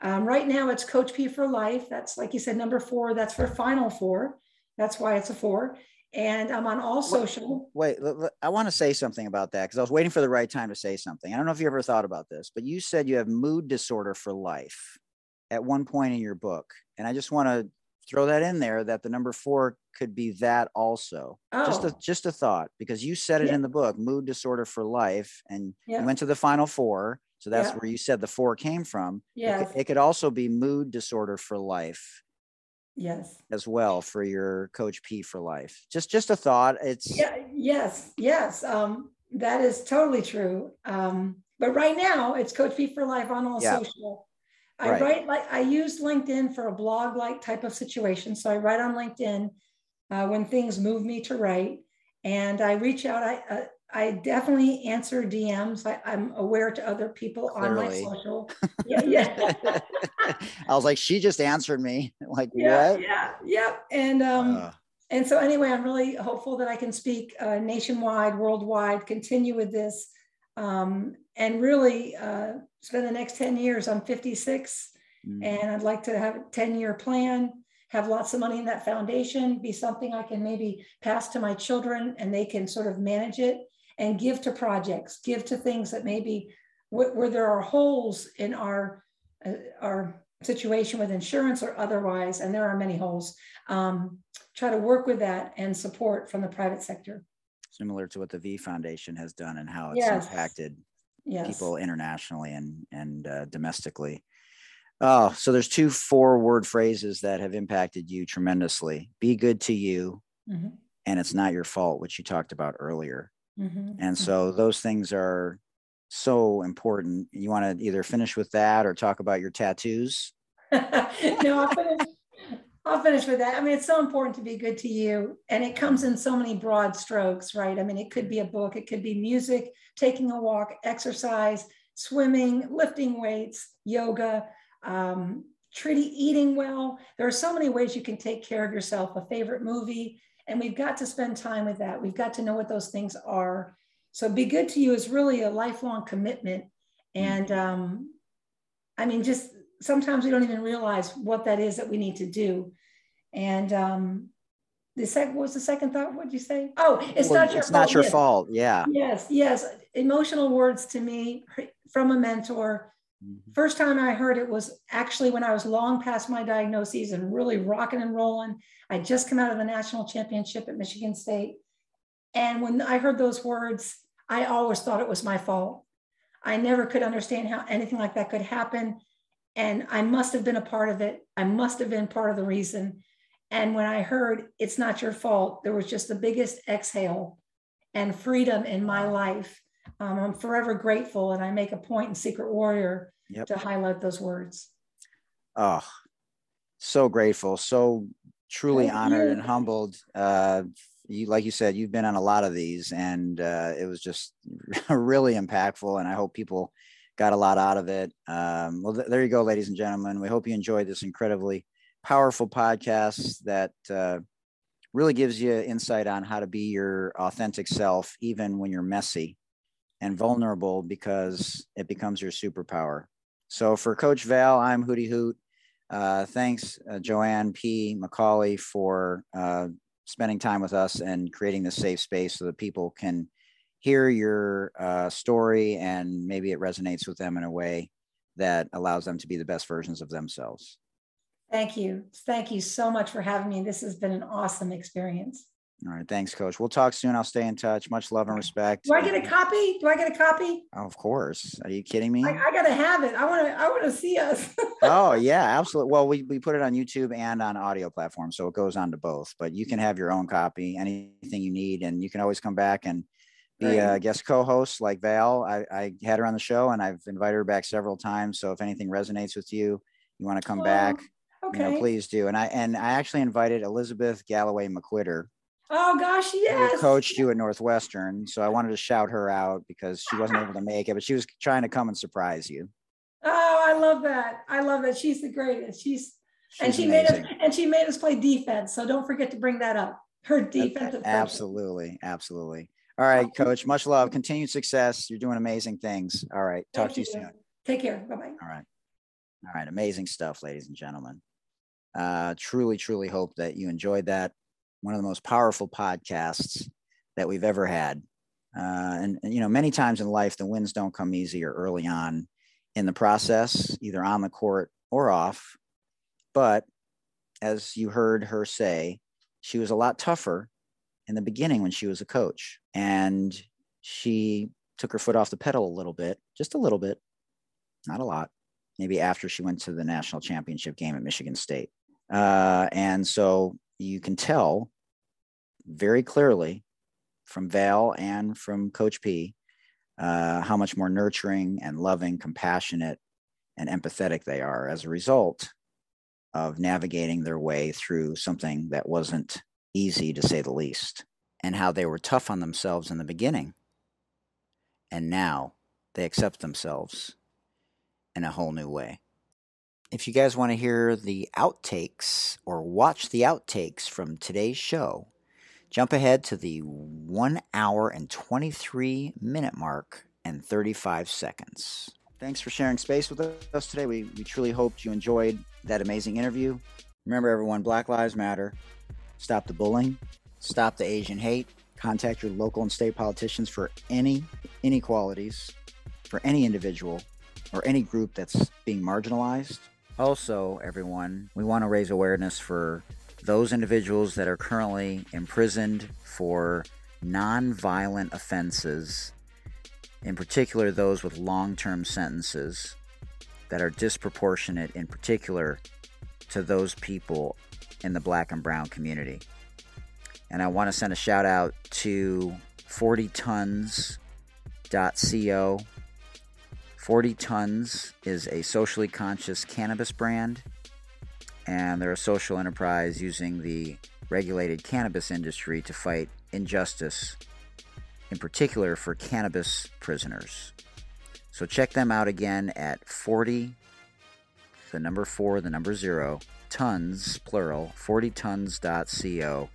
Um, right now it's Coach P for Life. That's, like you said, number four, that's for Final Four. That's why it's a four. And I'm on all social. Wait, wait I want to say something about that because I was waiting for the right time to say something. I don't know if you ever thought about this, but you said you have mood disorder for life at one point in your book. And I just want to throw that in there, that the number four could be that also. Oh. Just a, just a thought, because you said it yeah. in the book, mood disorder for life, and yeah. you went to the Final Four. So that's yeah. where you said the four came from. Yes. It, it could also be mood disorder for life. Yes. As well for your Coach P for Life. Just, just a thought. It's yeah, yes, yes. Um, that is totally true. Um, but right now it's Coach P for Life on all yeah. social. I right. write like I use LinkedIn for a blog like type of situation. So I write on LinkedIn uh, when things move me to write, and I reach out. I uh, I definitely answer D Ms. I, I'm aware to other people Clearly. On my social. yeah, yeah. I was like, she just answered me. Like yeah, what? Yeah, yeah. And um, uh. and so anyway, I'm really hopeful that I can speak uh, nationwide, worldwide. Continue with this. Um, and really uh, spend the next ten years. I'm fifty-six mm. and I'd like to have a ten year plan, have lots of money in that foundation, be something I can maybe pass to my children and they can sort of manage it and give to projects, give to things that maybe wh- where there are holes in our, uh, our situation with insurance or otherwise, and there are many holes, um, try to work with that and support from the private sector. Similar to what the V Foundation has done and how it's yes. impacted yes. people internationally and, and uh, domestically. Oh, so there's two four-word phrases that have impacted you tremendously. Be good to you, mm-hmm. and it's not your fault, which you talked about earlier. Mm-hmm. And so mm-hmm. those things are so important. You want to either finish with that or talk about your tattoos? No, I'll finish, I'll finish with that. I mean, it's so important to be good to you. And it comes in so many broad strokes, right? I mean, it could be a book. It could be music, taking a walk, exercise, swimming, lifting weights, yoga, um, treating, eating well. There are so many ways you can take care of yourself, a favorite movie. And we've got to spend time with that. We've got to know what those things are. So be good to you is really a lifelong commitment. And um, I mean, just sometimes we don't even realize what that is that we need to do. And um, the second, what was the second thought? What'd you say? Oh, it's well, not your it's fault. It's not your yes. fault. Yeah. Yes. Yes. Emotional words to me from a mentor. Mm-hmm. First time I heard it was actually when I was long past my diagnoses and really rocking and rolling. I just come out of the national championship at Michigan State. And when I heard those words, I always thought it was my fault. I never could understand how anything like that could happen. And I must have been a part of it. I must have been part of the reason. And when I heard, it's not your fault, there was just the biggest exhale and freedom in my life. Um, I'm forever grateful. And I make a point in Secret Warrior yep. to highlight those words. Oh, so grateful. So truly Thank honored you. and humbled. Uh, You, like you said, you've been on a lot of these, and uh, it was just really impactful, and I hope people got a lot out of it. Um, well, th- there you go, ladies and gentlemen. We hope you enjoyed this incredibly powerful podcast that uh, really gives you insight on how to be your authentic self, even when you're messy and vulnerable, because it becomes your superpower. So for Coach Val, I'm Hootie Hoot. Uh, thanks, uh, Joanne P. McCauley, for uh, spending time with us and creating this safe space so that people can hear your uh, story, and maybe it resonates with them in a way that allows them to be the best versions of themselves. Thank you. Thank you so much for having me. This has been an awesome experience. All right. Thanks, Coach. We'll talk soon. I'll stay in touch. Much love and respect. Do I get a copy? Do I get a copy? Oh, of course. Are you kidding me? I, I got to have it. I want to, I want to see us. Oh yeah, absolutely. Well, we, we put it on YouTube and on audio platforms, so it goes on to both, but you can have your own copy, anything you need. And you can always come back and be right. a guest co-host like Val. I, I had her on the show and I've invited her back several times. So if anything resonates with you, you want to come oh, back, okay. you know, please do. And I, and I actually invited Elizabeth Galloway McQuitter. Oh gosh, yes. Who coached you at Northwestern. So I wanted to shout her out because she wasn't able to make it, but she was trying to come and surprise you. Oh, I love that. I love that. She's the greatest. She's, She's and she amazing. made us and she made us play defense. So don't forget to bring that up. Her defensive. Absolutely. Absolutely. All right, Coach. Much love. Continued success. You're doing amazing things. All right. Talk Thank to you soon. Take care. Bye-bye. All right. All right. Amazing stuff, ladies and gentlemen. Uh, truly, truly hope that you enjoyed that. One of the most powerful podcasts that we've ever had. Uh, and, and, you know, many times in life, the wins don't come easy or early on in the process, either on the court or off. But as you heard her say, she was a lot tougher in the beginning when she was a coach. And she took her foot off the pedal a little bit, just a little bit, not a lot, maybe after she went to the national championship game at Michigan State. Uh, and so you can tell very clearly from Val and from Coach P uh, how much more nurturing and loving, compassionate, and empathetic they are as a result of navigating their way through something that wasn't easy, to say the least, and how they were tough on themselves in the beginning. And now they accept themselves in a whole new way. If you guys want to hear the outtakes or watch the outtakes from today's show, jump ahead to the one hour and twenty-three minute mark and thirty-five seconds. Thanks for sharing space with us today. We, we truly hoped you enjoyed that amazing interview. Remember, everyone, Black Lives Matter. Stop the bullying. Stop the Asian hate. Contact your local and state politicians for any inequalities, for any individual or any group that's being marginalized. Also, everyone, we want to raise awareness for those individuals that are currently imprisoned for non-violent offenses, in particular those with long-term sentences that are disproportionate, in particular to those people in the black and brown community. And I want to send a shout out to forty tons dot co. forty tons is a socially conscious cannabis brand, and they're a social enterprise using the regulated cannabis industry to fight injustice, in particular for cannabis prisoners. So check them out again at forty, the number four, the number zero, tons, plural, forty tons dot co,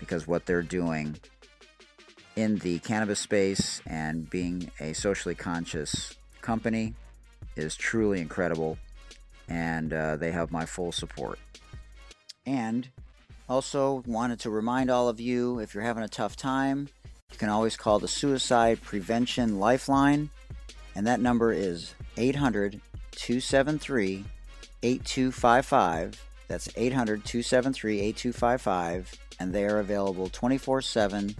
because what they're doing in the cannabis space and being a socially conscious company is truly incredible, and uh, they have my full support. And also wanted to remind all of you, if you're having a tough time, you can always call the Suicide Prevention Lifeline, and that number is eight hundred, two seven three, eight two five five. That's eight hundred, two seven three, eight two five five, and they are available twenty-four seven,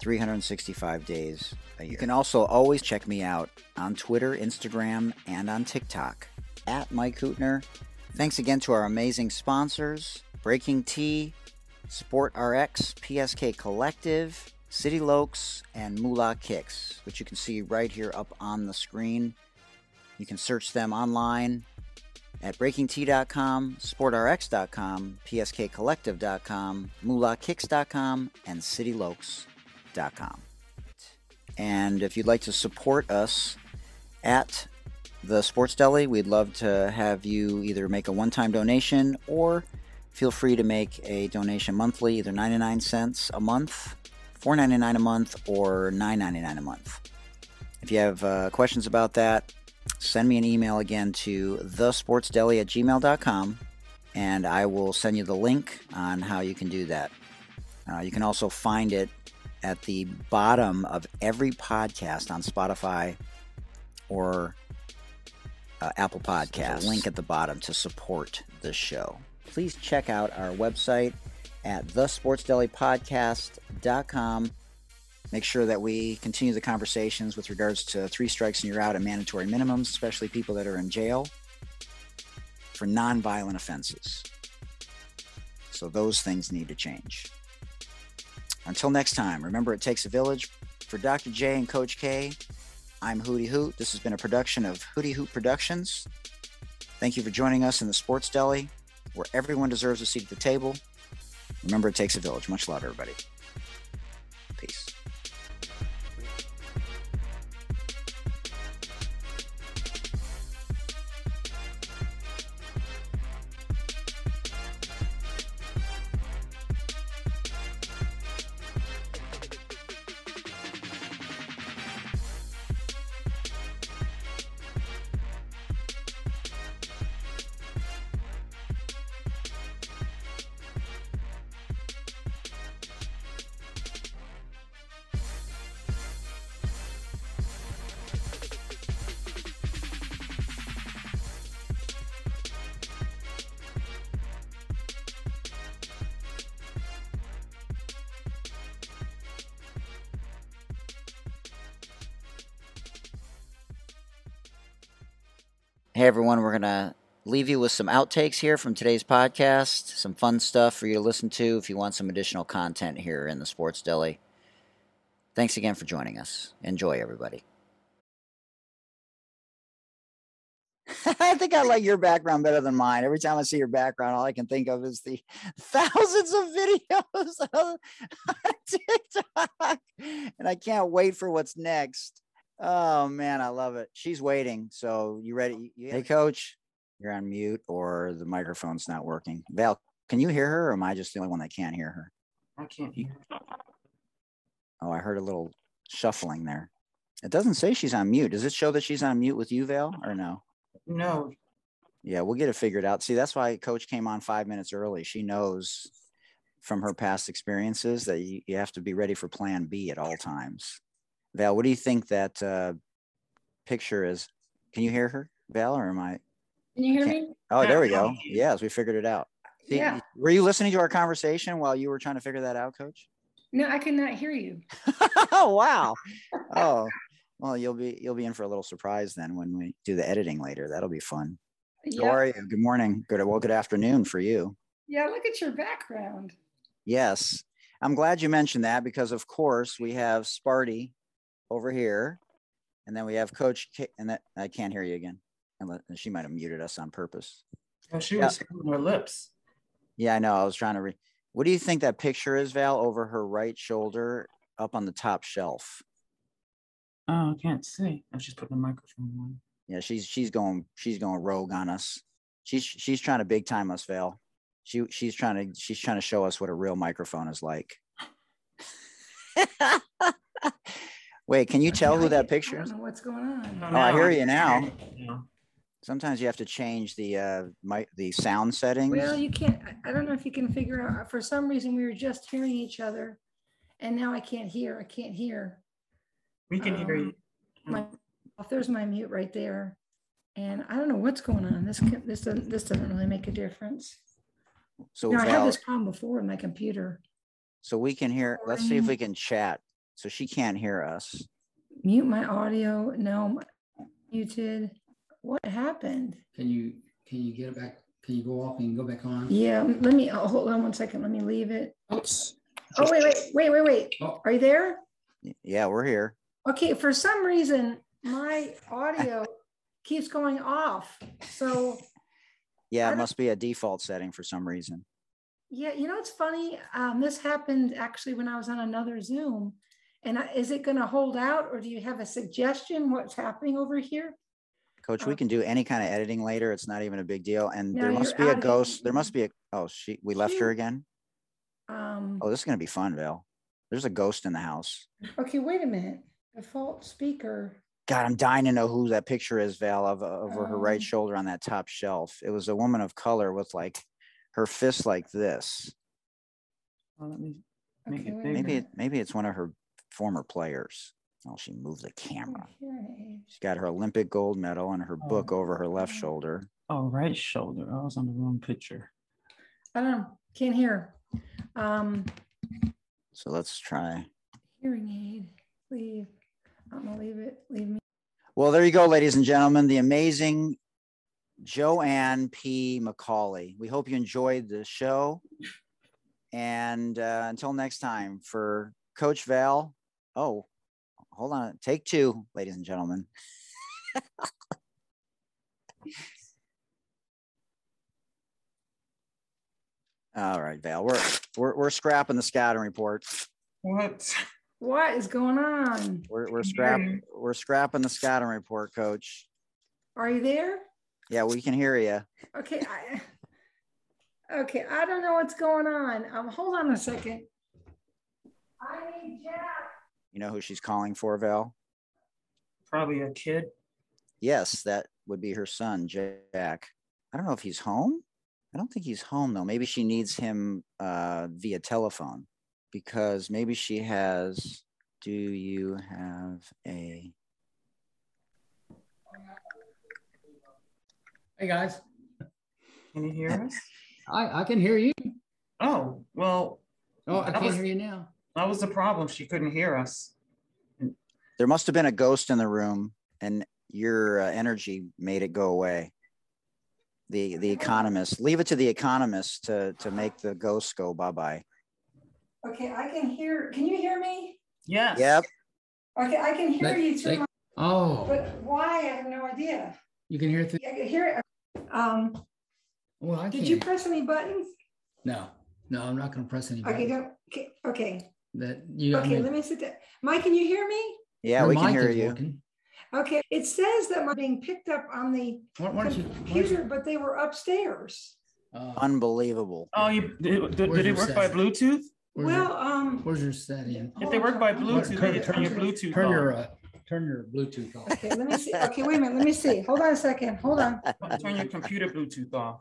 three hundred sixty-five days a year. You can also always check me out on Twitter, Instagram, and on TikTok at Mike Hootner. Thanks again to our amazing sponsors, Breaking Tea, Sport R X, P S K Collective, City Lokes, and Moolah Kicks, which you can see right here up on the screen. You can search them online at breaking tea dot com, sport r x dot com, p s k collective dot com, moolah kicks dot com, and city lokes dot com. And if you'd like to support us at the Sports Deli, we'd love to have you either make a one-time donation or feel free to make a donation monthly, either ninety-nine cents a month, four ninety-nine a month, or nine ninety-nine a month. If you have uh, questions about that, send me an email again to the sports deli at gmail dot com, and I will send you the link on how you can do that. Uh, you can also find it at the bottom of every podcast on Spotify or uh, Apple Podcasts. Link at the bottom to support the show. Please check out our website at the sports deli podcast dot com. Make sure that we continue the conversations with regards to three strikes and you're out and mandatory minimums, especially people that are in jail for nonviolent offenses. So those things need to change. Until next time, remember, it takes a village. For Doctor J and Coach K, I'm Hootie Hoot. This has been a production of Hootie Hoot Productions. Thank you for joining us in the Sports Deli, where everyone deserves a seat at the table. Remember, it takes a village. Much love, everybody. Peace. Hey, everyone, we're going to leave you with some outtakes here from today's podcast, some fun stuff for you to listen to if you want some additional content here in the Sports Deli. Thanks again for joining us. Enjoy, everybody. I think I like your background better than mine. Every time I see your background, all I can think of is the thousands of videos on TikTok, and I can't wait for what's next. Oh man, I love it. She's waiting. So you ready? You, hey coach, you're on mute or the microphone's not working. Val, can you hear her? Or am I just the only one that can't hear her? I can't hear her. Oh, I heard a little shuffling there. It doesn't say she's on mute. Does it show that she's on mute with you, Val, or no? No. Yeah, we'll get it figured out. See, that's why coach came on five minutes early. She knows from her past experiences that you, you have to be ready for plan B at all times. Val, what do you think that uh, picture is? Can you hear her, Val, or am I? Can you hear me? Oh, there we go. Yes, we figured it out. Yeah. Were you listening to our conversation while you were trying to figure that out, Coach? No, I could not hear you. Oh, wow. Oh, well, you'll be you'll be in for a little surprise then when we do the editing later. That'll be fun. Yep. How are you? Good morning. Good. Well, good afternoon for you. Yeah, look at your background. Yes. I'm glad you mentioned that because, of course, we have Sparty over here, and then we have Coach K, and that I can't hear you again. And she might have muted us on purpose. Well, she yeah. was holding her lips. Yeah, I know. I was trying to read. What do you think that picture is, Val, over her right shoulder up on the top shelf? Oh, I can't see. I was just putting the microphone on. Yeah, she's she's going she's going rogue on us. She's she's trying to big time us, Val. She she's trying to she's trying to show us what a real microphone is like. Wait, can you tell who that picture is? I don't know what's going on. Oh, I hear you now. Sometimes you have to change the uh, my, the sound settings. Well, you can't. I don't know if you can figure out. For some reason, we were just hearing each other, and now I can't hear. I can't hear. We can um, hear you. My, there's my mute right there, and I don't know what's going on. This can, this doesn't, this doesn't really make a difference. So no, Val, I had this problem before in my computer. So we can hear. Let's see if we can chat. So she can't hear us. Mute my audio. No, muted. What happened? Can you can you get it back? Can you go off and go back on? Yeah, let me oh, hold on one second. Let me leave it. Oops. Oh wait, wait, wait, wait, wait. Oh. Are you there? Yeah, we're here. Okay, for some reason my audio keeps going off. So yeah, it must be a default setting for some reason. Yeah, you know it's funny. Um, this happened actually when I was on another Zoom. And I, is it going to hold out, or do you have a suggestion? What's happening over here? Coach, we can do any kind of editing later. It's not even a big deal. And no, there must be a ghost. There must be a, oh, she, we left she, her again. Um, oh, this is going to be fun, Val. There's a ghost in the house. Okay, wait a minute. Default speaker. God, I'm dying to know who that picture is, Val, of, over um, her right shoulder on that top shelf. It was a woman of color with like her fist like this. Well, let me make okay, it bigger. Maybe, it, maybe it's one of her former players. Oh, she moved the camera. Okay. She's got her Olympic gold medal and her oh. book over her left shoulder. Oh, right shoulder. I was on the wrong picture. I don't know. Can't hear. Um, so let's try. Hearing aid. Leave. I'm going to leave it. Leave me. Well, there you go, ladies and gentlemen. The amazing Joanne P. McCauley. We hope you enjoyed the show. And uh, until next time, for Coach Val. Oh. Hold on. Take two, ladies and gentlemen. All right, Val. We're we're we're scrapping the scouting report. What? What is going on? We're we're scrapping we're scrapping the scouting report, Coach. Are you there? Yeah, we can hear you. Okay. I, okay. I don't know what's going on. Um, hold on a second. I need Jack. You know who she's calling for, Val? Probably a kid. Yes, that would be her son, Jack. I don't know if he's home. I don't think he's home, though. Maybe she needs him uh, via telephone, because maybe she has, do you have a... Hey, guys. Can you hear us? I, I can hear you. Oh, well. Oh, I can't hear you now. That was the problem. She couldn't hear us. There must have been a ghost in the room, and your uh, energy made it go away. The the economist. Leave it to the economist to, to make the ghosts go bye-bye. Okay, I can hear. Can you hear me? Yes. Yep. Okay, I can hear that, you too. That, oh. But why? I have no idea. You can hear it through? I can hear it. Um, well, I did you press any buttons? No. No, I'm not going to press any buttons. Okay, don't, okay. Okay. That you okay, I mean, let me sit there. Mike, can you hear me? Yeah, we can hear you. Working. Okay, it says that I'm being picked up on the why, why computer, you, but they were upstairs. Uh, Unbelievable. Oh, you did, did, did it work setting? by Bluetooth? Where's well, your, um, where's your setting? If they work by Bluetooth, turn, they turn, turn your Bluetooth turn off. Your, uh, turn your Bluetooth off. Okay, let me see. Okay, wait a minute. Let me see. Hold on a second. Hold on. Turn your computer Bluetooth off.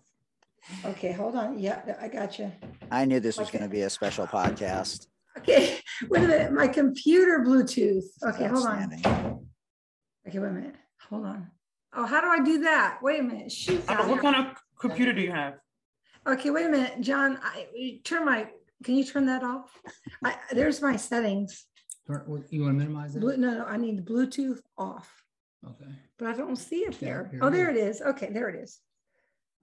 Okay, hold on. Yeah, I got you. I knew this was okay. going to be a special podcast. Okay, wait a minute. My computer Bluetooth. Okay, hold on. Okay, wait a minute. Hold on. Oh, how do I do that? Wait a minute. Shoot. Uh, what kind of computer do you have? Okay, wait a minute, John. I, turn my. Can you turn that off? I, there's my settings. You want to minimize it? No, no. I need Bluetooth off. Okay. But I don't see it there. Yeah, oh, there it is. Okay, there it is.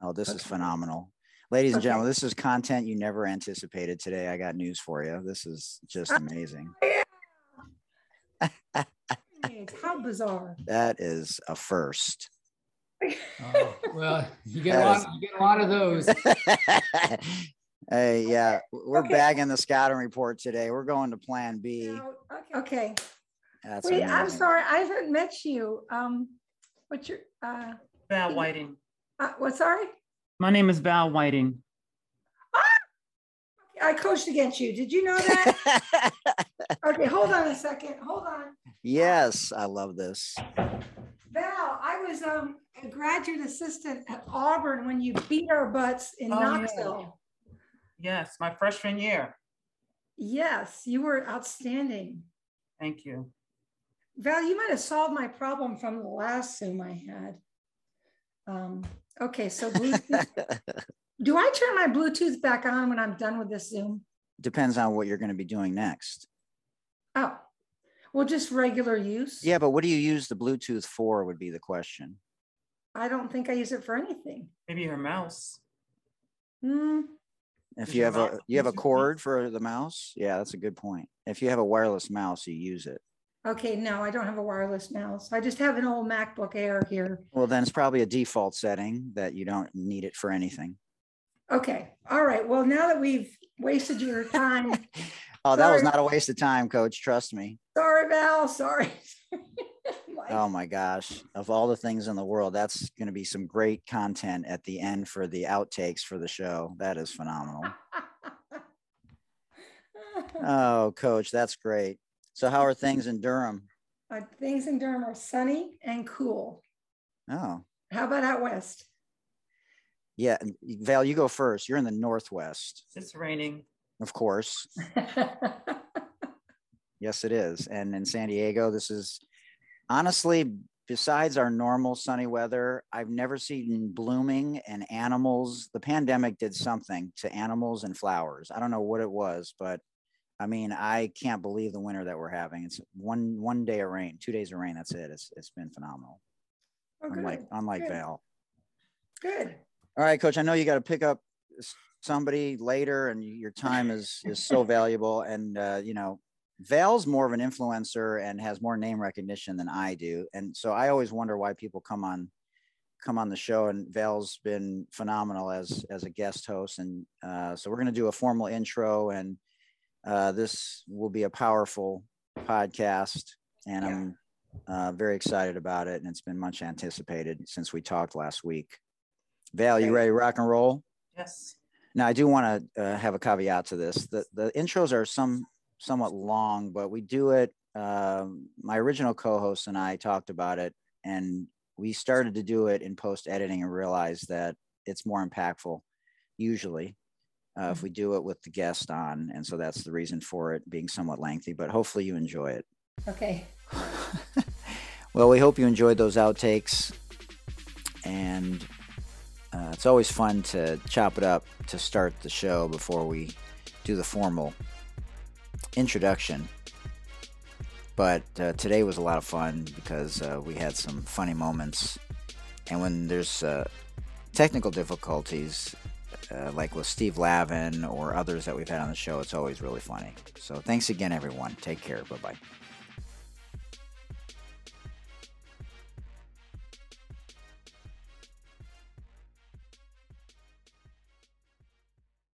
Oh, this okay. is phenomenal. Ladies and okay. gentlemen, this is content you never anticipated today. I got news for you. This is just amazing. Oh, yeah. How bizarre. That is a first. Oh, well, you get, a lot, you get a lot of those. Hey, yeah, we're okay. bagging the scouting report today. We're going to plan B. No, okay. okay. That's Wait, amazing. I'm sorry. I haven't met you. Um, what's your... Uh, Val Whiting. Uh, what, sorry? My name is Val Whiting. Ah! I coached against you. Did you know that? Okay, hold on a second. Hold on. Yes, I love this. Val, I was um, a graduate assistant at Auburn when you beat our butts in oh, Knoxville. Yeah. Yes, my freshman year. Yes, you were outstanding. Thank you. Val, you might have solved my problem from the last Zoom I had. Um, okay, so Bluetooth. Do I turn my Bluetooth back on when I'm done with this Zoom? Depends on what you're going to be doing next. Oh, well, just regular use. Yeah, but what do you use the Bluetooth for would be the question. I don't think I use it for anything. Maybe your mouse. Mm. If you have a you have a cord for the mouse, yeah, that's a good point. If you have a wireless mouse, you use it. Okay, no, I don't have a wireless mouse. I just have an old MacBook Air here. Well, then it's probably a default setting that you don't need it for anything. Okay, all right. Well, now that we've wasted your time. Oh, that sorry. was not a waste of time, Coach. Trust me. Sorry, Val. Sorry. Like, oh, my gosh. Of all the things in the world, that's going to be some great content at the end for the outtakes for the show. That is phenomenal. Oh, Coach, that's great. So how are things in Durham? Uh, things in Durham are sunny and cool. Oh. How about out west? Yeah. Val, you go first. You're in the Northwest. It's raining. Of course. Yes, it is. And in San Diego, this is honestly, besides our normal sunny weather, I've never seen blooming and animals. The pandemic did something to animals and flowers. I don't know what it was, but I mean, I can't believe the winter that we're having. It's one one day of rain, two days of rain. That's it. It's it's been phenomenal. Oh, unlike good. unlike good. Val. Good. All right, Coach. I know you got to pick up somebody later and your time is is so valuable, and uh you know, Val's more of an influencer and has more name recognition than I do, and so I always wonder why people come on come on the show, and Val's been phenomenal as as a guest host, and uh so we're going to do a formal intro, and uh this will be a powerful podcast, and yeah. I'm uh very excited about it, and it's been much anticipated since we talked last week. Val, you ready to rock and roll? Yes. Now, I do want to uh, have a caveat to this. The, the intros are some somewhat long, but we do it. Uh, my original co-host and I talked about it, and we started to do it in post-editing and realized that it's more impactful usually uh, if we do it with the guest on. And so that's the reason for it being somewhat lengthy, but hopefully you enjoy it. Okay. Well, we hope you enjoyed those outtakes, and Uh, it's always fun to chop it up to start the show before we do the formal introduction. But uh, today was a lot of fun because uh, we had some funny moments. And when there's uh, technical difficulties, uh, like with Steve Lavin or others that we've had on the show, it's always really funny. So thanks again, everyone. Take care. Bye-bye.